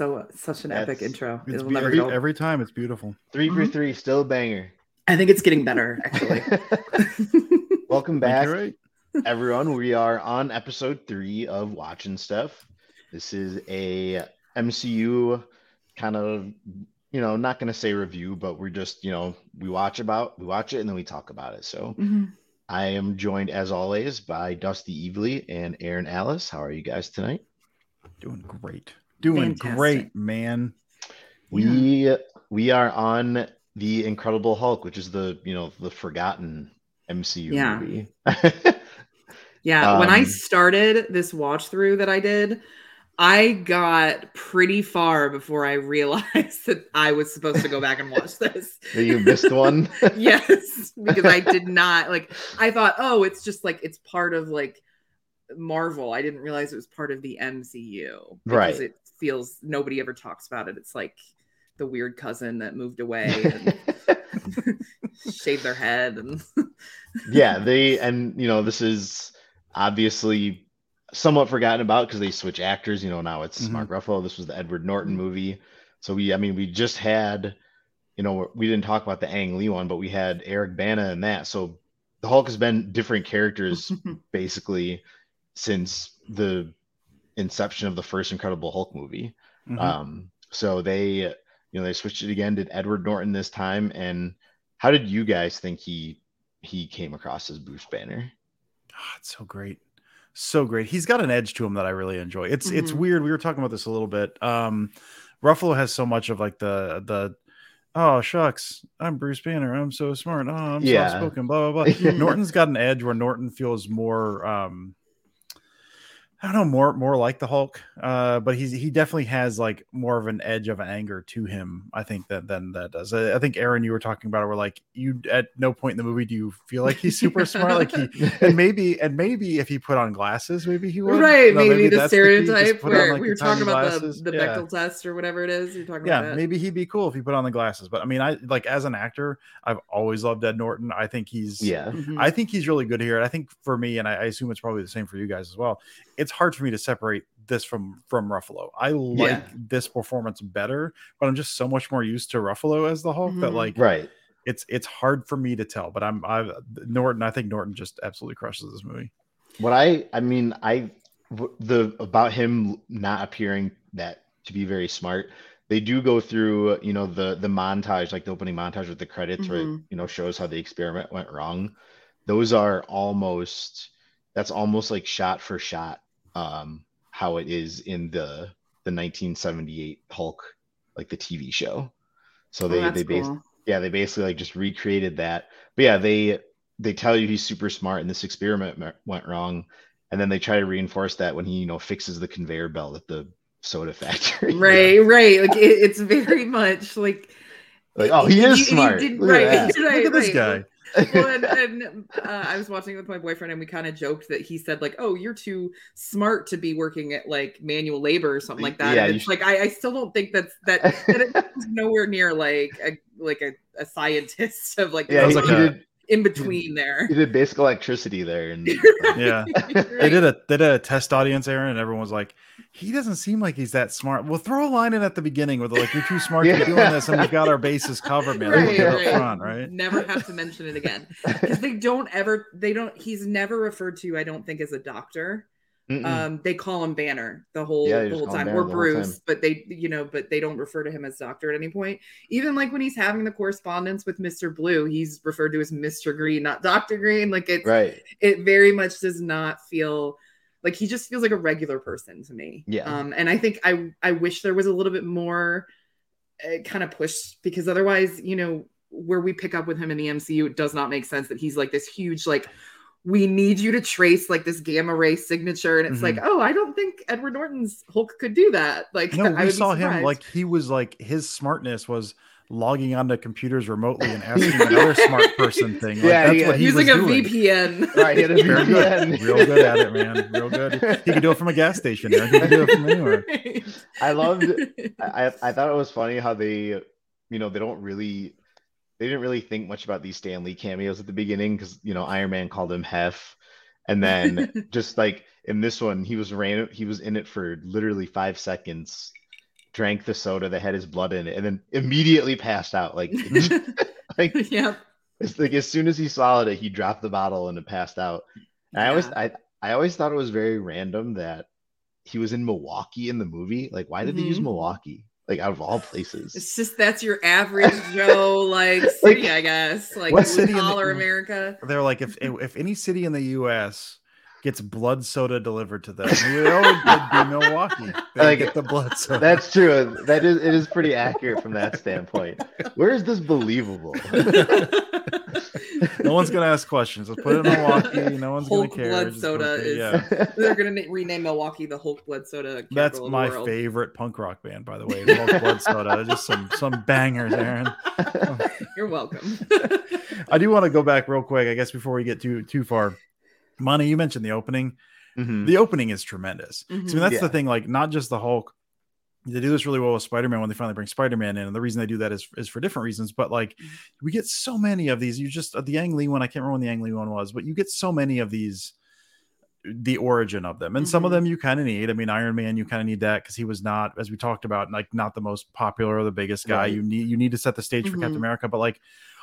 so such an epic intro. It'll never go. Every time it's beautiful. 3 for 3, still a banger. I think it's getting better, actually. Welcome back, right, everyone. We are on episode 3 of Watching Stuff. This is a MCU kind of, you know, not going to say review, but we're just, you know, we watch it and then we talk about it. So I am joined, as always, by Dusty Evely and Erin Alice. How are you guys tonight? Doing great. Doing fantastic. Great, man. We are on The Incredible Hulk, which is the forgotten MCU movie. Yeah. When I started this watch through that I did, I got pretty far before I realized that I was supposed to go back and watch this. You missed one? Yes, because I did not. Like, I thought, oh, it's just like, it's part of like Marvel. I didn't realize it was part of the MCU. Right. It feels, nobody ever talks about it. It's like the weird cousin that moved away and shaved their head. And yeah, this is obviously somewhat forgotten about because they switch actors. You know, now it's Mark Ruffalo. This was the Edward Norton movie. So we just had, you know, we didn't talk about the Ang Lee one, but we had Eric Bana in that. So the Hulk has been different characters basically since the inception of the first Incredible Hulk movie. So they switched it again. Did Edward Norton this time? And how did you guys think he came across as Bruce Banner? Oh, it's so great. So great. He's got an edge to him that I really enjoy. It's weird. We were talking about this a little bit. Ruffalo has so much of like the oh shucks, I'm Bruce Banner, I'm so smart, oh, I'm soft spoken, blah blah blah. Norton's got an edge where Norton feels more more like the Hulk, but he definitely has like more of an edge of anger to him, I think, than that does. I think, Erin, you were talking about it, where like you at no point in the movie do you feel like he's super smart, like he and maybe if he put on glasses, maybe he would. Right, no, maybe the stereotype where we were talking about the Bechdel test or whatever it is. You're talking about that. Maybe he'd be cool if he put on the glasses. But I mean, I like as an actor, I've always loved Ed Norton. I think he's I think he's really good here. And I think for me, and I assume it's probably the same for you guys as well, it's hard for me to separate this from Ruffalo. I like this performance better, but I'm just so much more used to Ruffalo as the Hulk that like it's hard for me to tell. But I've Norton. I think Norton just absolutely crushes this movie. What about him not appearing that to be very smart. They do go through the montage, like the opening montage with the credits, where it, shows how the experiment went wrong. Those are almost like shot for shot how it is in the 1978 Hulk, like the TV show. So they basically like just recreated that. But yeah, they tell you he's super smart and this experiment went wrong, and then they try to reinforce that when he fixes the conveyor belt at the soda factory. Right. Like it's very much like oh, he is smart. Look at this guy. Well, and I was watching it with my boyfriend, and we kind of joked that he said like, "Oh, you're too smart to be working at like manual labor or something like that." Yeah, and it's like I still don't think that it's nowhere near like a scientist of like. Yeah, in between there. You did basic electricity there. And yeah. They did a test audience, Erin, and everyone was like, he doesn't seem like he's that smart. We'll throw a line in at the beginning with like, you're too smart to be doing this, and we've got our bases covered, man. Right. Up front, right? Never have to mention it again. Because he's never referred to, I don't think, as a doctor. They call him Banner the whole time, or Bruce, time. But they don't refer to him as doctor at any point. Even like when he's having the correspondence with Mr. Blue, he's referred to as Mr. Green, not Dr. Green. Like it's it very much does not feel like, he just feels like a regular person to me. Yeah. And I think I wish there was a little bit more kind of push, because otherwise, where we pick up with him in the MCU, it does not make sense that he's like this huge like, we need you to trace like this gamma ray signature, and it's like, oh, I don't think Edward Norton's Hulk could do that. Like, no, I saw him like he was like his smartness was logging onto computers remotely and asking another smart person thing. Like, that's what he was like doing. VPN. Right, he had a VPN. Good. Real good at it, man. Real good. He could do it from a gas station. He could do it from anywhere. I loved. I thought it was funny how they, they didn't really think much about these Stan Lee cameos at the beginning, because Iron Man called him Hef, and then just like in this one, he was in it for literally 5 seconds, drank the soda that had his blood in it, and then immediately passed out. Like, like, yeah, it's like as soon as he swallowed it, he dropped the bottle and it passed out. And yeah. I always thought it was very random that he was in Milwaukee in the movie. Like, why did they use Milwaukee? Like, out of all places. It's just, that's your average Joe, like, city, like, I guess. Like, blue-collar America. They're like, if any city in the U.S. gets blood soda delivered to them, it would be Milwaukee. They like, get the blood soda. That's true. That is, it is pretty accurate from that standpoint. Where is this believable? No one's going to ask questions. Let's put it in Milwaukee. No one's going to care. Hulk blood soda is... Yeah. They're going to rename Milwaukee the Hulk blood soda. That's my favorite punk rock band, by the way. Hulk blood soda. Just some bangers, Erin. You're welcome. I do want to go back real quick, I guess, before we get too far. Monty, you mentioned the opening. Mm-hmm. The opening is tremendous. Mm-hmm. So, I mean, that's the thing. Like, not just the Hulk. They do this really well with Spider-Man when they finally bring Spider-Man in. And the reason they do that is for different reasons. But, like, we get so many of these. You just, the Ang Lee one, I can't remember when the Ang Lee one was, but you get so many of these, the origin of them. And some of them you kind of need. I mean, Iron Man, you kind of need that because he was not, as we talked about, like, not the most popular or the biggest guy. Right. You need to set the stage for Captain America. But, like,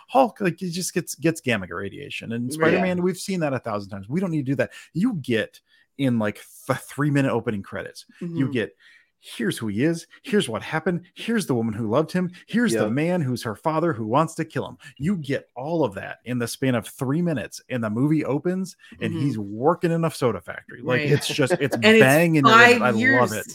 Hulk, like, he just gets gamma radiation. And Spider-Man, we've seen that 1,000 times. We don't need to do that. You get in, like, the 3-minute opening credits. Mm-hmm. You get... Here's who he is. Here's what happened. Here's the woman who loved him. Here's the man who's her father who wants to kill him. You get all of that in the span of 3 minutes, and the movie opens, and he's working in a soda factory. Like, it's just, it's banging. I love it.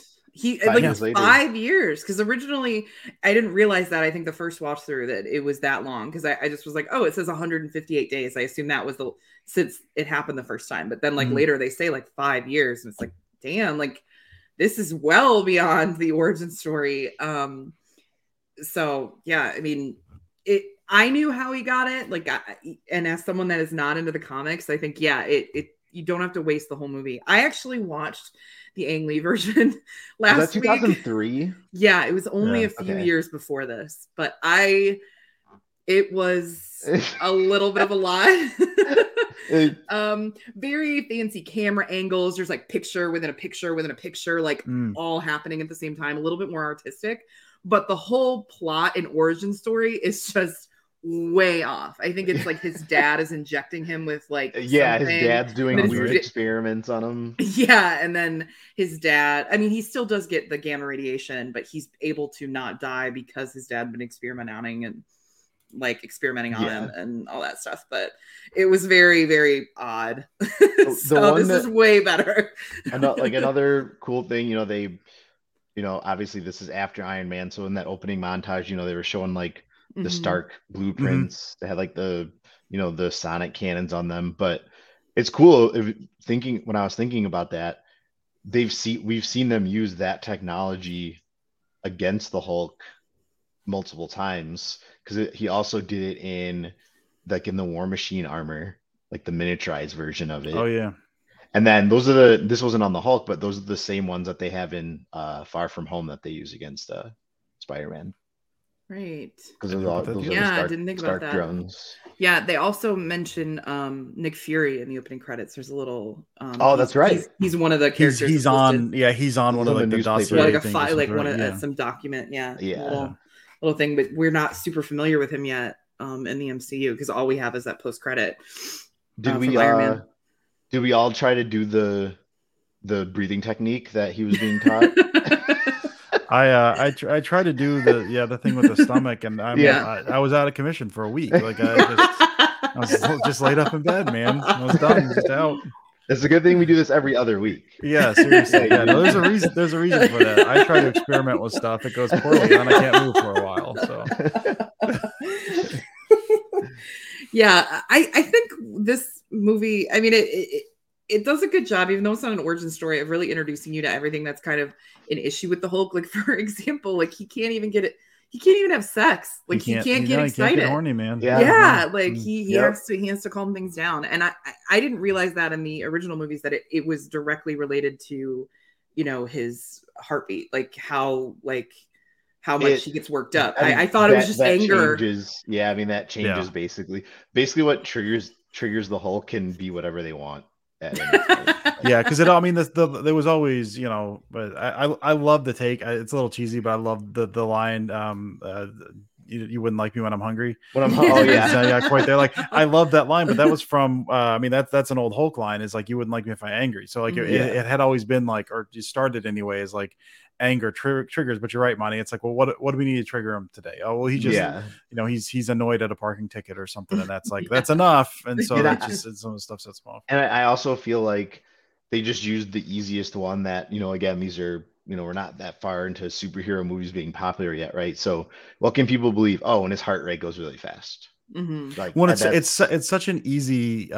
Five years because originally I didn't realize that. I think the first watch through that it was that long because I just was like, oh, it says 158 days. I assume that was since it happened the first time. But then, like, later they say like 5 years, and it's like, damn, like, this is well beyond the origin story. So yeah, I mean, I knew how he got it. Like, and as someone that is not into the comics, I think, yeah, you don't have to waste the whole movie. I actually watched the Ang Lee version last week. 2003? Yeah. It was only a few years before this, but it was a little bit of a lot. Very fancy camera angles. There's like picture within a picture within a picture, like all happening at the same time, a little bit more artistic, but the whole plot and origin story is just way off. I think it's like his dad is injecting him with like his dad's doing weird experiments on him. Yeah, and then his dad, I mean, he still does get the gamma radiation, but he's able to not die because his dad had been experimenting on him and all that stuff. But it was very, very odd. So this is way better. Another cool thing, you know, they, you know, obviously this is after Iron Man. So in that opening montage, you know, they were showing like the Stark blueprints. They had like the, you know, the sonic cannons on them. But it's cool when I was thinking about that, we've seen them use that technology against the Hulk multiple times, because he also did it in the War Machine armor, like the miniaturized version of it. Oh yeah. And then this wasn't on the Hulk, but those are the same ones that they have in Far From Home that they use against Spider-Man. Right. Because I didn't think about that. Drones. Yeah, they also mention Nick Fury in the opening credits. There's a little. That's right. He's one of the characters. He's on. Yeah, he's on one of like the dossier, like one of some document. Yeah. Yeah. Little thing, but we're not super familiar with him yet in the MCU because all we have is that post credit. Did we all try to do the breathing technique that he was being taught? I try to do the thing with the stomach, and I was out of commission for a week. Like I was just laid up in bed, man. I was done, just out. It's a good thing we do this every other week. Yeah, seriously. Yeah, no, there's a reason for that. I try to experiment with stuff. It goes poorly, and I can't move for a while. So, yeah, I think this movie, I mean, it does a good job, even though it's not an origin story, of really introducing you to everything that's kind of an issue with the Hulk. Like, for example, like he can't even get it. He can't even have sex. Like he can't get excited. He can't get horny, man. Yeah. Yeah. Like he has to calm things down. And I didn't realize that in the original movies that it was directly related to, you know, his heartbeat, like how much he gets worked up. I thought it was just anger. Changes. Yeah. I mean, that changes basically what triggers the Hulk can be whatever they want. at any yeah, because it. I mean, there was always, you know. But I love the take. It's a little cheesy, but I love the line. You wouldn't like me when I'm hungry. When I'm hungry, oh yeah, yeah, quite there. Like I love that line, but that was from. I mean, that's an old Hulk line. Is like you wouldn't like me if I'm angry. So like it had always been like, or you started anyway is like anger triggers. But you're right, Monty. It's like, well, what do we need to trigger him today? Oh well, he just you know he's annoyed at a parking ticket or something, and that's like that's enough. And so that just some of the stuff sets him off. And I also feel like they just used the easiest one that, you know, again, these are. You know, we're not that far into superhero movies being popular yet, right? So what can people believe? Oh, and his heart rate goes really fast. Mm-hmm. Like, well, it's such an easy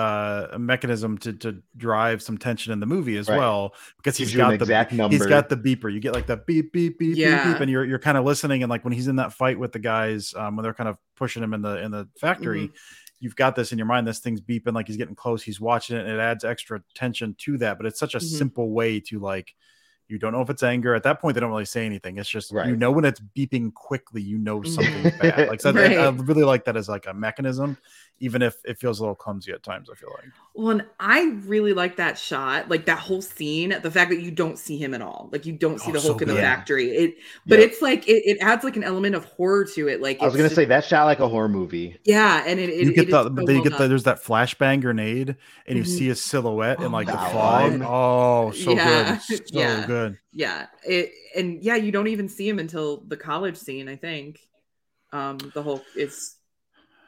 mechanism to drive some tension in the movie as well, because he's got the beeper. You get like the beep beep beep beep beep, and you're kind of listening. And like when he's in that fight with the guys, when they're kind of pushing him in the factory. Mm-hmm. You've got this in your mind, this thing's beeping, like he's getting close, he's watching it, and it adds extra tension to that. But it's such a simple way to, like, you don't know if it's anger. At that point, they don't really say anything. It's just, you know, when it's beeping quickly, you know something bad. Like so I really like that as like a mechanism, even if it feels a little clumsy at times, I feel like. Well, and I really like that shot, like that whole scene, the fact that you don't see him at all. Like you don't see the Hulk in the factory. It's like, it adds like an element of horror to it. Like I was going to say that shot like a horror movie. Yeah. And there's that flashbang grenade and you see a silhouette and like the fog. Oh, so good. So good. Good. Yeah, you don't even see him until the college scene, I think. The Hulk is.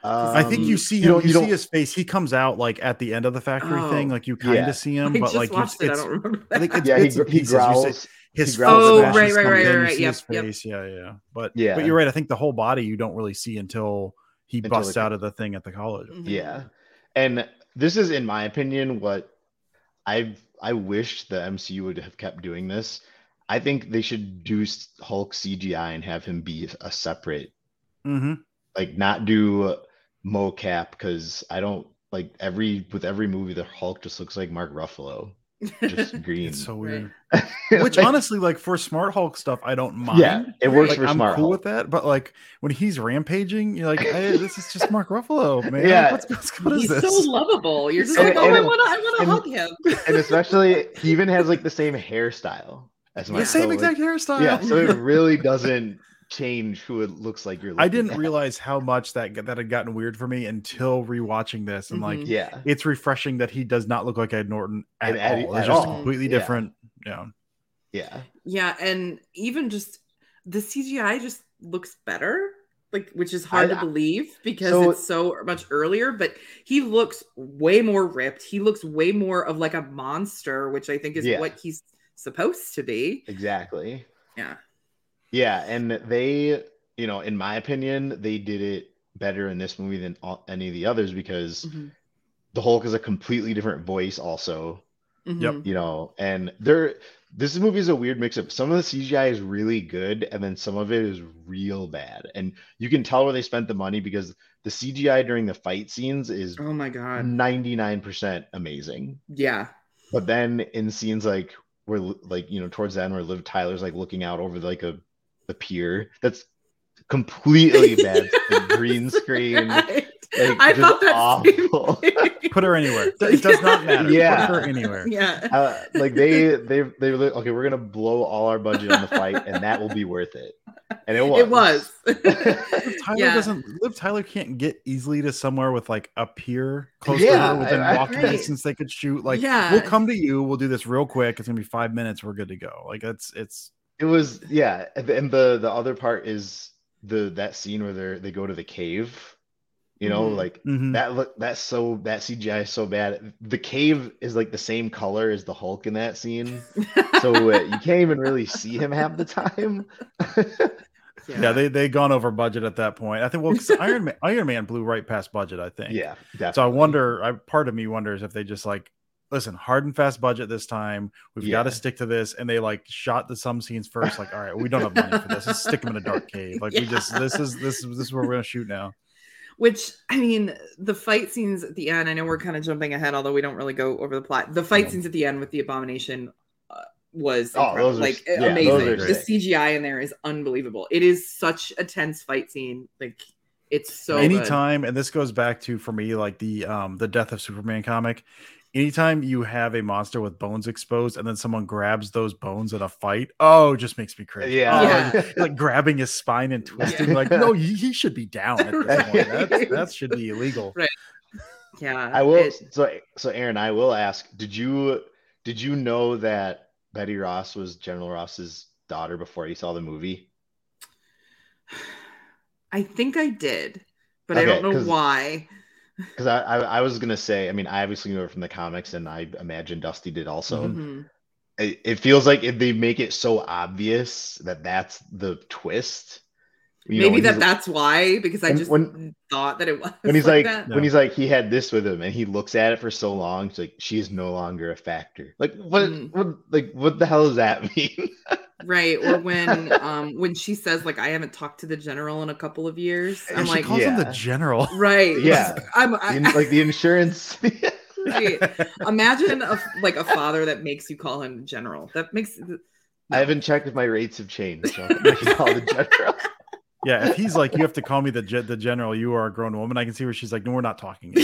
I think you see him. You see his face. He comes out like at the end of the factory thing. Like you kind of see him, but like I don't remember. I think he growls. His right. Yeah. But you're right. I think the whole body you don't really see until he busts out of the thing at the college. Mm-hmm. Yeah, and this is, in my opinion, what I wish the MCU would have kept doing this. I think they should do Hulk CGI and have him be a separate, like not do mocap, because I don't like every movie the Hulk just looks like Mark Ruffalo, just green. It's so weird. Which honestly, like for Smart Hulk stuff, I don't mind. Yeah, it works like, for I'm Smart cool Hulk. With that, but like when he's rampaging, you're like, hey, this is just Mark Ruffalo, man. Yeah, he's so lovable. You're just I want to hug him. And especially, he even has like the same hairstyle as Mark. The same exact hairstyle. Yeah, so it really doesn't change who it looks like you're looking I didn't at. Realize how much that had gotten weird for me until rewatching this, and like it's refreshing that he does not look like Ed Norton at all. It's just completely different. Yeah And even just the CGI just looks better, like, which is hard to believe because it's so much earlier, but he looks way more ripped. He looks way more of like a monster, which I think is what he's supposed to be. Exactly. Yeah, and they, you know, in my opinion, they did it better in this movie than any of the others, because the Hulk is a completely different voice also. You know, and this movie is a weird mix-up. Some of the CGI is really good, and then some of it is real bad. And you can tell where they spent the money, because the CGI during the fight scenes is 99% amazing. Yeah. But then in scenes like where, like, you know, towards the end where Liv Tyler's like looking out over like the pier, that's completely bad. The green screen. Right. Like, I thought that's awful. Put her anywhere. It does not matter. Yeah. Put her anywhere. Yeah. Like they were like, okay, we're gonna blow all our budget on the fight, and that will be worth it. And it was. Liv Tyler can't get easily to somewhere with like a pier close to her within walking distance. They could shoot like, we'll come to you. We'll do this real quick. It's gonna be 5 minutes. We're good to go. Like it was. And the other part is that scene where they go to the cave. You know, like that CGI is so bad. The cave is like the same color as the Hulk in that scene, so you can't even really see him half the time. They gone over budget at that point. I think. Well, cause Iron Man blew right past budget, I think. Yeah, definitely. So I wonder. Part of me wonders if they just like, listen, hard and fast budget this time. We've got to stick to this, and they like shot some scenes first. Like, all right, we don't have money for this. Let's stick him in a dark cave. Like this is where we're gonna shoot now. Which, I mean, the fight scenes at the end, I know we're kind of jumping ahead, although we don't really go over the plot. The fight scenes at the end with the Abomination was amazing. The CGI in there is unbelievable. It is such a tense fight scene. Like, it's so anytime, good. And this goes back to, for me, like the Death of Superman comic. anytime you have a monster with bones exposed and then someone grabs those bones in a fight, oh, it just makes me crazy. Yeah. Oh, like grabbing his spine and twisting, like, no, he should be down at this point. That should be illegal. Right. Yeah. I will. So Erin, I will ask, did you know that Betty Ross was General Ross's daughter before you saw the movie? I think I did, but I don't know why. Because I was going to say, I mean, I obviously knew it from the comics, and I imagine Dusty did also. Mm-hmm. It feels like if they make it so obvious that that's the twist. Maybe that's why, because I just thought that it was. When he's like, he had this with him, and he looks at it for so long, it's like, she's no longer a factor. Like, what the hell does that mean? Right, or when she says, like, I haven't talked to the general in a couple of years. I'm and she like, calls him the general. Right. Yeah. Like the insurance. Right. Imagine a father that makes you call him general. That makes. No. I haven't checked if my rates have changed. So I can call the general. Yeah, if he's like, you have to call me the general. You are a grown woman. I can see where she's like, no, we're not talking.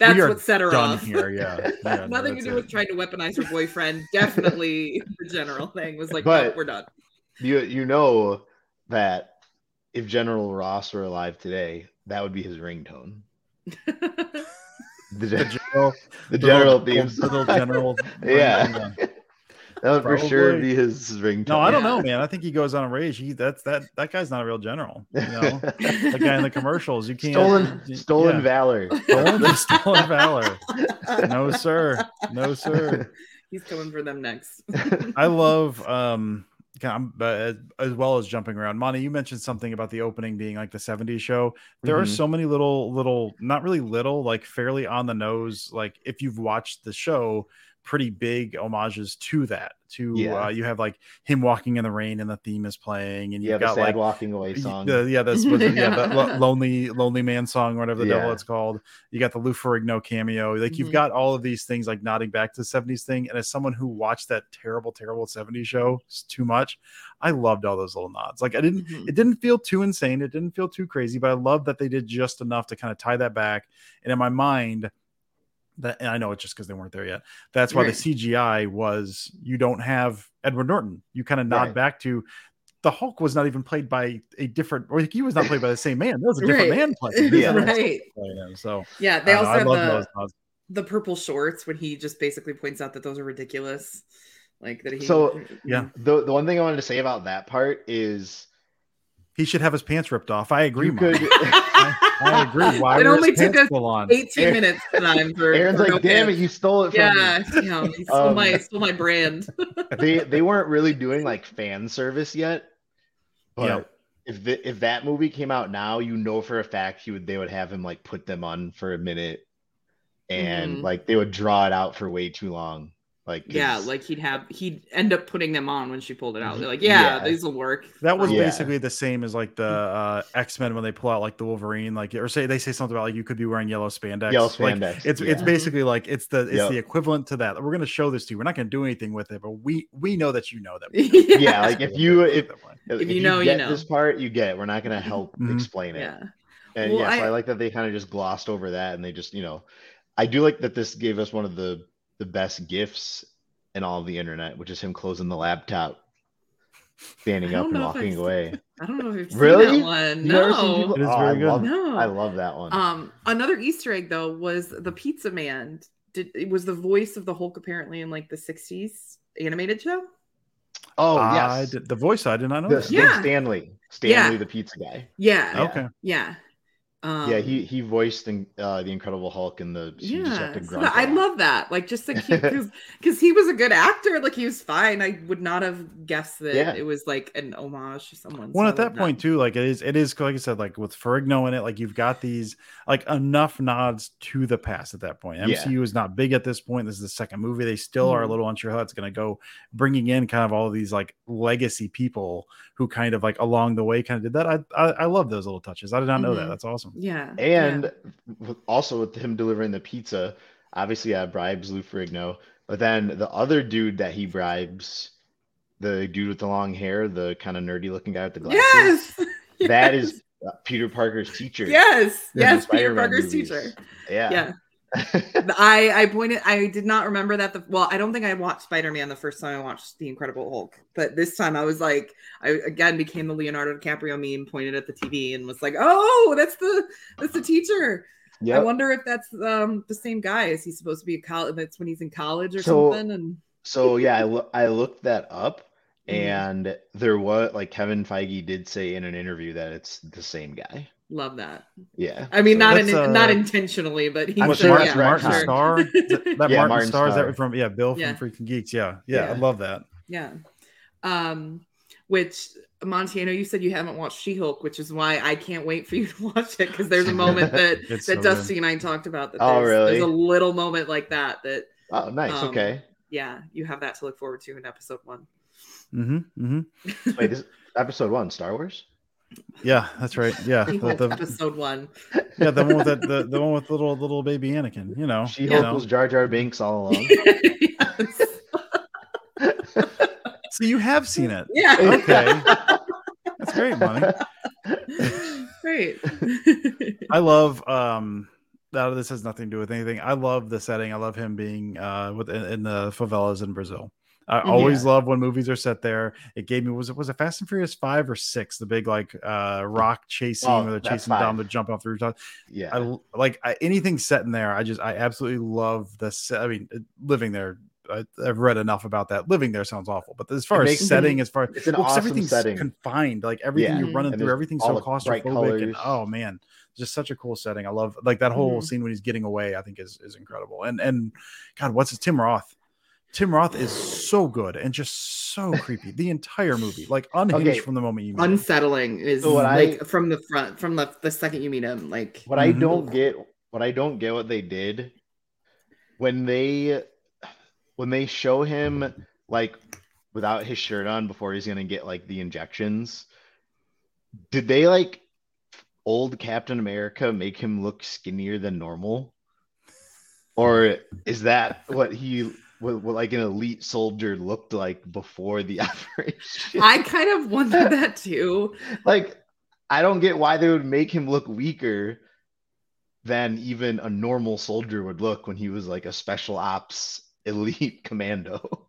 That's what set her off. Here, yeah. Nothing to do with trying to weaponize her boyfriend. Definitely the general thing was like, but no, we're done. You know that if General Ross were alive today, that would be his ringtone. the general themes. General. Yeah. That would probably for sure be his ringtone. No, I don't know, man. I think he goes on a rage. That guy's not a real general. You know, the guy in the commercials. You can't stolen valor. Stolen valor. No, sir. No, sir. He's coming for them next. I love as well as jumping around. Monty, you mentioned something about the opening being like the 70s show. There are so many little, not really little, like fairly on the nose. Like if you've watched the show, pretty big homages to that. You have like him walking in the rain, and the theme is playing, and you've got the sad like walking away song. The lonely man song, whatever the devil it's called. You got the Lou Ferrigno cameo. Like you've got all of these things like nodding back to the 70s thing. And as someone who watched that terrible 70s show too much, I loved all those little nods. Like I didn't. It didn't feel too insane. It didn't feel too crazy. But I love that they did just enough to kind of tie that back. And in my mind. That, and I know it's just because they weren't there yet. That's why the CGI was, you don't have Edward Norton. You kind of nod back to the Hulk was not even played by a different, or he was not played by the same man. That was a different man playing. Yeah. Right. So yeah, they also have the purple shorts when he just basically points out that those are ridiculous. Like that. The one thing I wanted to say about that part is he should have his pants ripped off. I agree. I agree. Why it only took us 18 minutes. Aaron's like, damn it, you stole it from me. Yeah, he stole my brand. They weren't really doing like fan service yet. But if that movie came out now, you know for a fact they would have him like put them on for a minute, and like they would draw it out for way too long. Like he'd end up putting them on when she pulled it out. They're like, these will work. That was basically the same as like the X-Men when they pull out like the Wolverine, like or say they say something about like you could be wearing yellow spandex. Like, it's basically like it's the equivalent to that. We're gonna show this to you. We're not gonna do anything with it, but we know that you know that. Like if you get this part, you get it. We're not gonna help explain it. Yeah. And so I like that they kind of just glossed over that, and they just I do like that this gave us one of the best gifts in all of the internet, which is him closing the laptop, standing up and walking away. I don't know if you've seen that one. No. It is very good. I love that one. Another Easter egg though was the Pizza Man. It was the voice of the Hulk apparently in like the 60s animated show. Oh yes, the voice I did not know. Stan Lee, the pizza guy. Yeah. Okay. Yeah. He voiced the Incredible Hulk in the. I love that. Like just because he was a good actor. Like he was fine. I would not have guessed that it was like an homage to someone. Well, so at that point too, like it is like I said, like with Ferrigno in it, like you've got these like enough nods to the past at that point. MCU is not big at this point. This is the second movie. They still are a little unsure how it's going to go. Bringing in kind of all of these like legacy people who kind of like along the way kind of did that. I love those little touches. I did not know that. That's awesome. Yeah, and also with him delivering the pizza, obviously, bribes Lou Ferrigno. But then the other dude that he bribes, the dude with the long hair, the kind of nerdy looking guy with the glasses, that is Peter Parker's teacher. Yes, Peter Parker's teacher. Yeah, I did not remember that. I don't think I watched Spider-Man the first time I watched The Incredible Hulk, but this time I was like, I again became the Leonardo DiCaprio meme, pointed at the TV and was like, oh, that's the teacher. Yep. I wonder if that's the same guy. Is he supposed to be a college? That's when he's in college or something. And so yeah, I looked that up, and there was like Kevin Feige did say in an interview that it's the same guy. Love that. Yeah. I mean, so not intentionally, but he was Martin Starr. Martin Starr is that from Bill from Freaking Geeks. Yeah. I love that. Yeah. Which Monty, I know you said you haven't watched She-Hulk, which is why I can't wait for you to watch it, because there's a moment that so Dusty and I talked about. There's a little moment like that. Oh, nice. Okay. Yeah, you have that to look forward to in episode 1. Mm-hmm. Wait, this is episode 1, Star Wars? Yeah, that's right. Yeah, the episode 1. Yeah, the one with the one with little baby Anakin. You know, She-Hulk was Jar Jar Binks all along. So you have seen it. Yeah. Okay. That's great, Monty. Great. I love now this has nothing to do with anything. I love the setting. I love him being in the favelas in Brazil. I always love when movies are set there. It gave me, was it Fast and Furious 5 or 6? The big rock chase scene where they're chasing down the jump off the rooftop. Yeah, I anything set in there. I absolutely love this. I mean, living there. I've read enough about that. Living there sounds awful, but as far as setting, it's an awesome setting. Confined, like everything you're running through, everything's so claustrophobic. And, oh man, just such a cool setting. I love like that whole scene when he's getting away. I think is incredible. And God, what's his Tim Roth? Tim Roth is so good and just so creepy. The entire movie, like unhinged from the moment you meet him. Unsettling is so from the front, from the second you meet him. Like what I don't get, what they did when they show him like without his shirt on before he's gonna get like the injections. Did they like old Captain America make him look skinnier than normal, or is that what he? What like an elite soldier looked like before the operation. I kind of wondered that too. Like, I don't get why they would make him look weaker than even a normal soldier would look when he was like a special ops elite commando.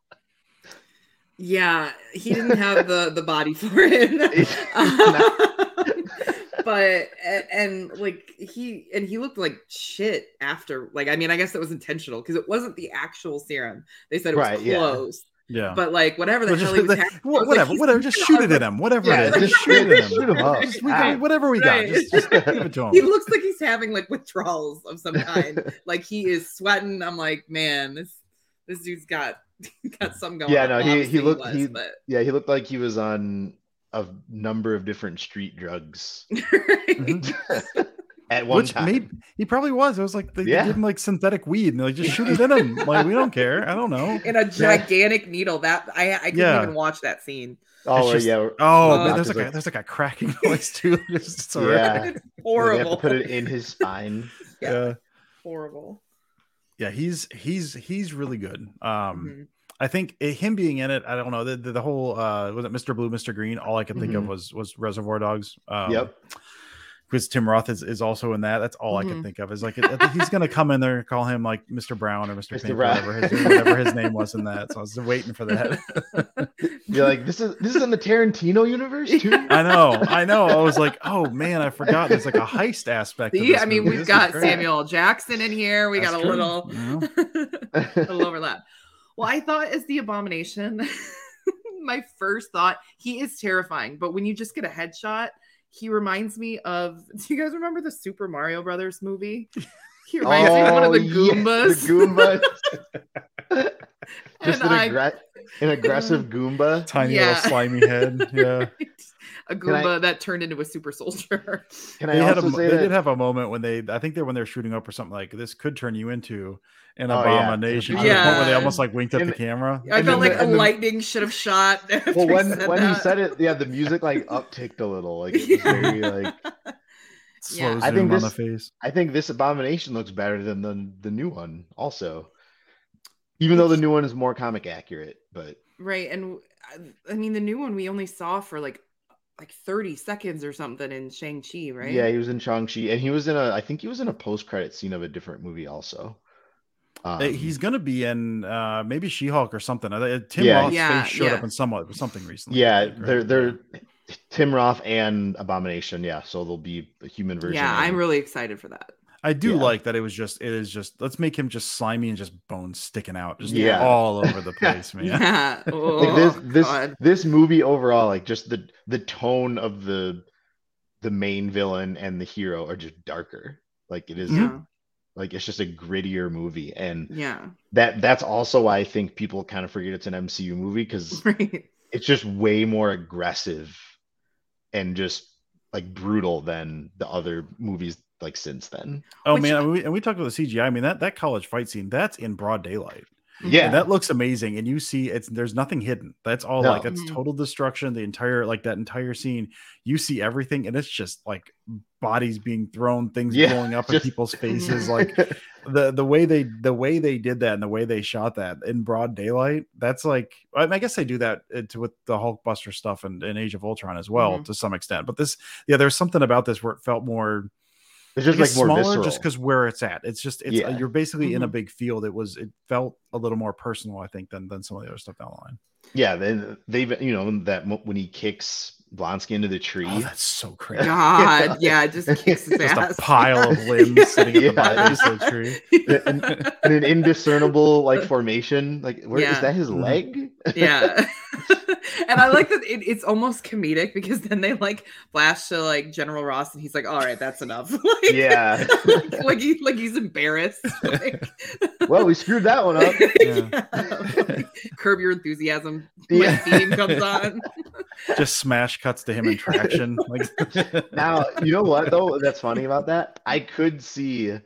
Yeah, he didn't have the body for it. But he looked like shit after. Like, I mean, I guess that was intentional because it wasn't the actual serum. They said it was close. Yeah. But like whatever the hell he was having, whatever. Just shoot it at him. Whatever it is, just shoot it at him. Shoot him up. Whatever we got, just give it to him. He looks like he's having like withdrawals of some kind. Like he is sweating. I'm like, man, this dude's got something going. Yeah, no, he looked like he was on a number of different street drugs at one time. He probably was. It was like they gave him like synthetic weed and they're like, just shoot it in him. Like, we don't care. I don't know. In a gigantic needle. That I couldn't even watch that scene. Oh, just, yeah. Oh, there's like a cracking noise too. It's it's horrible. They have to put it in his spine. Yeah. Horrible. Yeah, he's really good. I think him being in it, I don't know. The whole was it Mr. Blue, Mr. Green? All I could think of was Reservoir Dogs. Because Tim Roth is also in that. That's all I could think of is like he's gonna come in there and call him like Mr. Brown or Mr. Pink, whatever his name was in that. So I was waiting for that. You're like, this is in the Tarantino universe too. I know. I was like, oh man, I forgot. There's like a heist aspect. See, I mean, we've got Samuel L. Jackson in here. We got a little overlap. Well, I thought as the Abomination, my first thought, he is terrifying. But when you just get a headshot, he reminds me of, do you guys remember the Super Mario Brothers movie? He reminds me of one of the Goombas. The Goombas. Just an aggressive Goomba. Tiny little slimy head. Yeah. A Goomba that turned into a super soldier. They did have a moment when they were shooting up or something like this could turn you into an abomination. Yeah. The point where they almost like winked at the camera. I felt like the lightning should have shot. Well, when he said it, the music like upticked a little. Like it was very like slow zoom on the face. I think this abomination looks better than the new one also. Even though the new one is more comic accurate, but right. And I mean the new one we only saw for like like 30 seconds or something in Shang-Chi, right? Yeah, he was in Shang-Chi, and he was in a, I think he was in a post-credit scene of a different movie also. He's going to be in maybe She-Hulk or something. Tim Roth's face showed up in something recently. Yeah, think, right? they're Tim Roth and Abomination. Yeah, so there'll be a human version. Yeah, I'm really excited for that. I do like that it is just let's make him just slimy and just bones sticking out just all over the place, man. Yeah. Oh, like this movie overall, like just the tone of the main villain and the hero are just darker. Like it is like it's just a grittier movie. And that's also why I think people kind of forget it's an MCU movie, because it's just way more aggressive and just like brutal than the other movies like since then. Oh, which, man, I mean, we talked about the CGI. I mean, that college fight scene, that's in broad daylight. Yeah, and that looks amazing, and you see there's nothing hidden. That's all like it's total destruction. The entire that entire scene, you see everything, and it's just like bodies being thrown, things blowing up in people's faces. Like the way they did that and the way they shot that in broad daylight. That's like I guess they do that with the Hulkbuster stuff and Age of Ultron as well to some extent. But this, there's something about this where it felt more. It's just like more smaller, visceral. Just because where it's at, you're basically in a big field. It felt a little more personal, I think, than some of the other stuff down the line. Yeah, then they've that when he kicks Blonsky into the tree, that's so crazy. God, it just kicks his ass. Just a pile of limbs sitting at the bottom of the tree, and an indiscernible like formation. Like, where is that? His leg? Yeah. And I like that it's almost comedic, because then they like flash to like General Ross and he's like, all right, that's enough. Like, like he's embarrassed. Like, well, we screwed that one up. Like, Curb Your Enthusiasm. Yeah. Theme comes on. Just smash cuts to him in traction. Like, now, you know what though? That's funny about that. I could see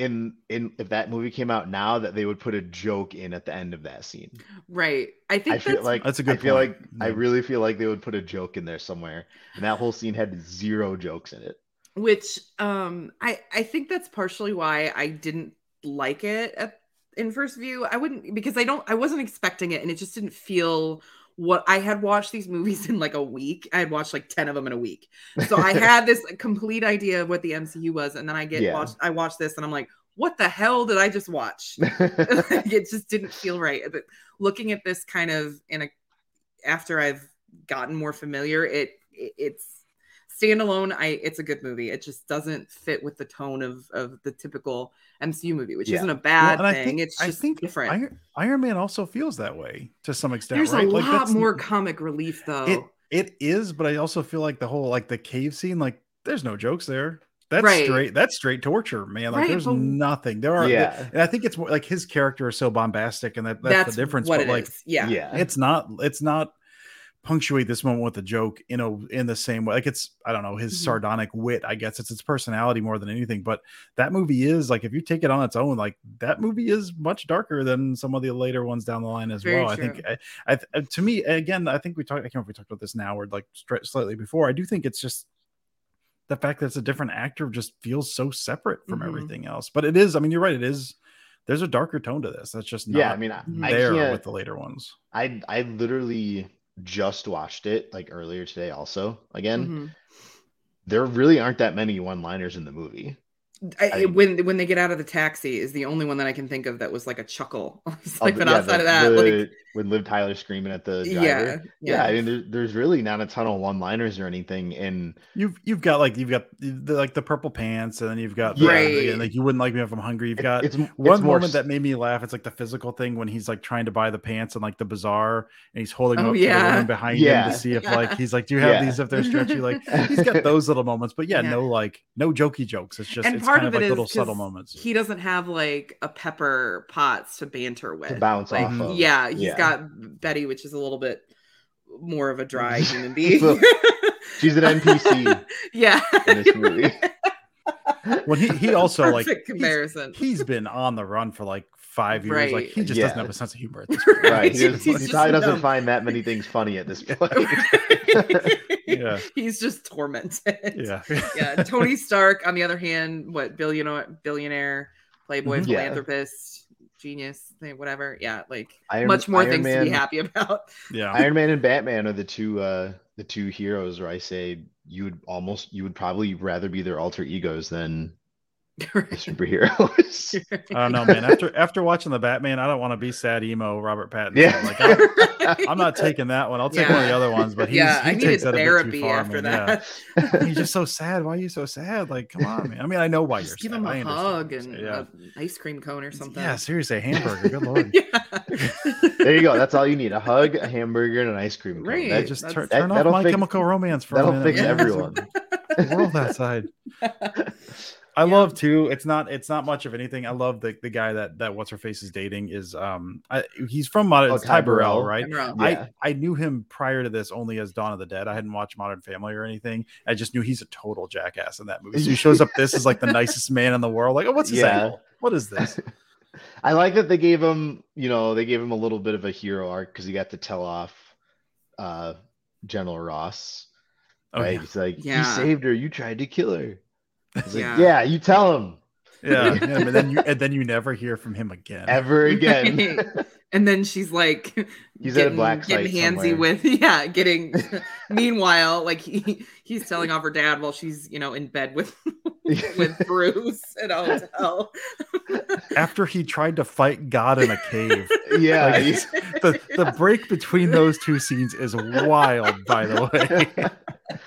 in if that movie came out now that they would put a joke in at the end of that scene, right? I think that's a good point. I really feel like they would put a joke in there somewhere, and that whole scene had zero jokes in it, which I think that's partially why I didn't like it in first view. I wouldn't, because I wasn't expecting it, and it just didn't feel what I had watched these movies in like a week. I had watched like 10 of them in a week. So I had this complete idea of what the MCU was. And then I watched this and I'm like, what the hell did I just watch? It just didn't feel right. But looking at this kind of after I've gotten more familiar, it's standalone. It's a good movie. It just doesn't fit with the tone of the typical MCU movie, which isn't a bad thing. I think different. Iron Man also feels that way to some extent. There's a lot more comic relief though. It is, but I also feel like the whole like the cave scene, like there's no jokes there. That's straight torture, man. Like there's nothing. There are, and I think it's more, like his character is so bombastic, and that's the difference. But like, it's not punctuate this moment with a joke in the same way. Like it's, I don't know, his sardonic wit, I guess it's its personality more than anything. But that movie is like, if you take it on its own, like that movie is much darker than some of the later ones down the line as Very well. True. I think to me, again, I think we talked, I can't remember if we talked about this now or like slightly before. I do think it's just the fact that it's a different actor just feels so separate from everything else. But it is, I mean, you're right. It is, there's a darker tone to this. That's just not there with the later ones. I literally just watched it like earlier today also again. There really aren't that many one-liners in the movie. When they get out of the taxi is the only one that I can think of that was like a chuckle. When Liv Tyler screaming at the driver. I mean, there's really not a ton of one-liners or anything. And you've got the purple pants, and then you've got you wouldn't like me if I'm hungry. You've got it's one moment that made me laugh. It's like the physical thing when he's like trying to buy the pants and like the bazaar, and he's holding them up to the woman behind him to see if like he's like, do you have these if they're stretchy? Like he's got those little moments, but no jokey jokes. It's just part of it is little subtle moments. He doesn't have like a Pepper Potts to banter with, to bounce like, off of. Yeah, he's got Betty, which is a little bit more of a dry human being. She's an NPC. In this movie. Well, he also like comparison. He's been on the run for like 5 years. Right. Like he just doesn't have a sense of humor at this point. Right. He probably doesn't find that many things funny at this point. He's just tormented. Tony Stark, on the other hand, billionaire, playboy, philanthropist. genius thing, whatever. Yeah, like much more things to be happy about. Yeah, Iron Man and Batman are the two heroes where I say you would probably rather be their alter egos than right. superheroes. I don't know, man. After watching the Batman, I don't want to be sad emo Robert Pattinson. Yeah. Like, I'm not taking that one. I'll take one of the other ones, but he takes that therapy a bit too far, after that. Yeah. He's just so sad. Why are you so sad? Like, come on, man. I mean, I know why just you're sad. Give him a hug and an ice cream cone or something. Yeah, seriously, a hamburger. Good Lord. There you go. That's all you need. A hug, a hamburger, and an ice cream cone. Right. That just turn off My Chemical Romance for a minute. That'll fix everyone. The world outside. I love too. It's not much of anything. I love the guy that what's her face is dating is he's from Ty Burrell, right? Yeah. I knew him prior to this only as Dawn of the Dead. I hadn't watched Modern Family or anything. I just knew he's a total jackass in that movie. So he shows up this is like the nicest man in the world. Like, oh, what's his angle? What is this? I like that they gave him, a little bit of a hero arc because he got to tell off General Ross. Right? Oh, yeah. He's like, you saved her. You tried to kill her. You tell him. Yeah, and then you never hear from him again. Ever again. Right. And then she's like, he's at a black site handsy somewhere. Meanwhile, like he's telling off her dad while she's in bed with Bruce at a hotel. After he tried to fight God in a cave. Yeah, the break between those two scenes is wild. By the way.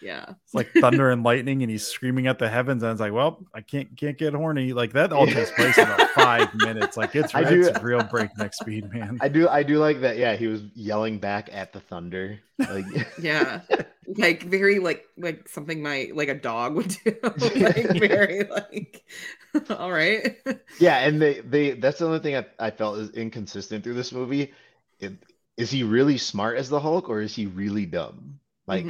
Yeah, it's like thunder and lightning, and he's screaming at the heavens, and it's like, well, I can't get horny. Like that all takes place in about 5 minutes. Like it's real breakneck speed, man. I do like that. Yeah, he was yelling back at the thunder. Like very like something like a dog would do. All right. Yeah, and they that's the only thing I felt is inconsistent through this movie. Is he really smart as the Hulk, or is he really dumb? Like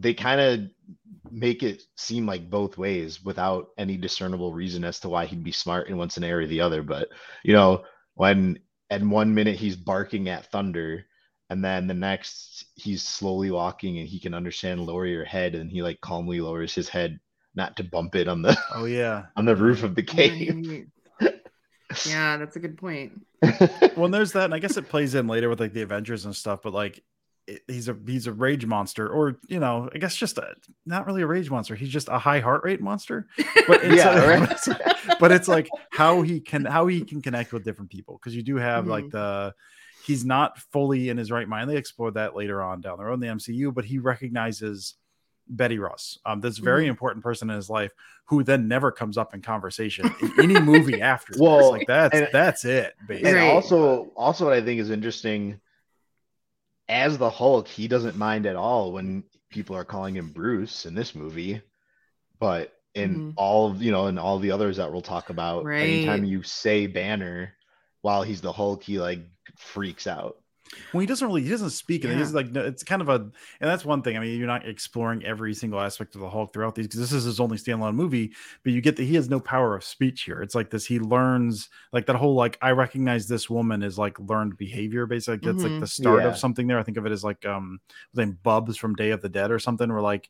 they kind of make it seem like both ways without any discernible reason as to why he'd be smart in one scenario or the other. But, when in 1 minute he's barking at thunder and then the next he's slowly walking and he can understand lower your head. And he like calmly lowers his head not to bump it on the, on the roof of the cave. Yeah, that's a good point. Well, there's that. And I guess it plays in later with like the Avengers and stuff, but like, he's a rage monster, or I guess just not really a rage monster, he's just a high heart rate monster, but it's like how he can connect with different people, because you do have like he's not fully in his right mind. They explore that later on down the road in the MCU, but he recognizes Betty Ross, this very important person in his life, who then never comes up in conversation in any movie after. Well, like that's it basically. And also what I think is interesting, as the Hulk, he doesn't mind at all when people are calling him Bruce in this movie, but in in all the others that we'll talk about, anytime you say Banner while he's the Hulk, he like freaks out. Well, he doesn't speak. Yeah. And he's like, no, it's kind of and that's one thing. I mean, you're not exploring every single aspect of the Hulk throughout these, because this is his only standalone movie, but you get that he has no power of speech here. It's like this, he learns like that whole, like, I recognize this woman is like learned behavior. Basically, that's like the start of something there. I think of it as like, Bubs from Day of the Dead or something, where like,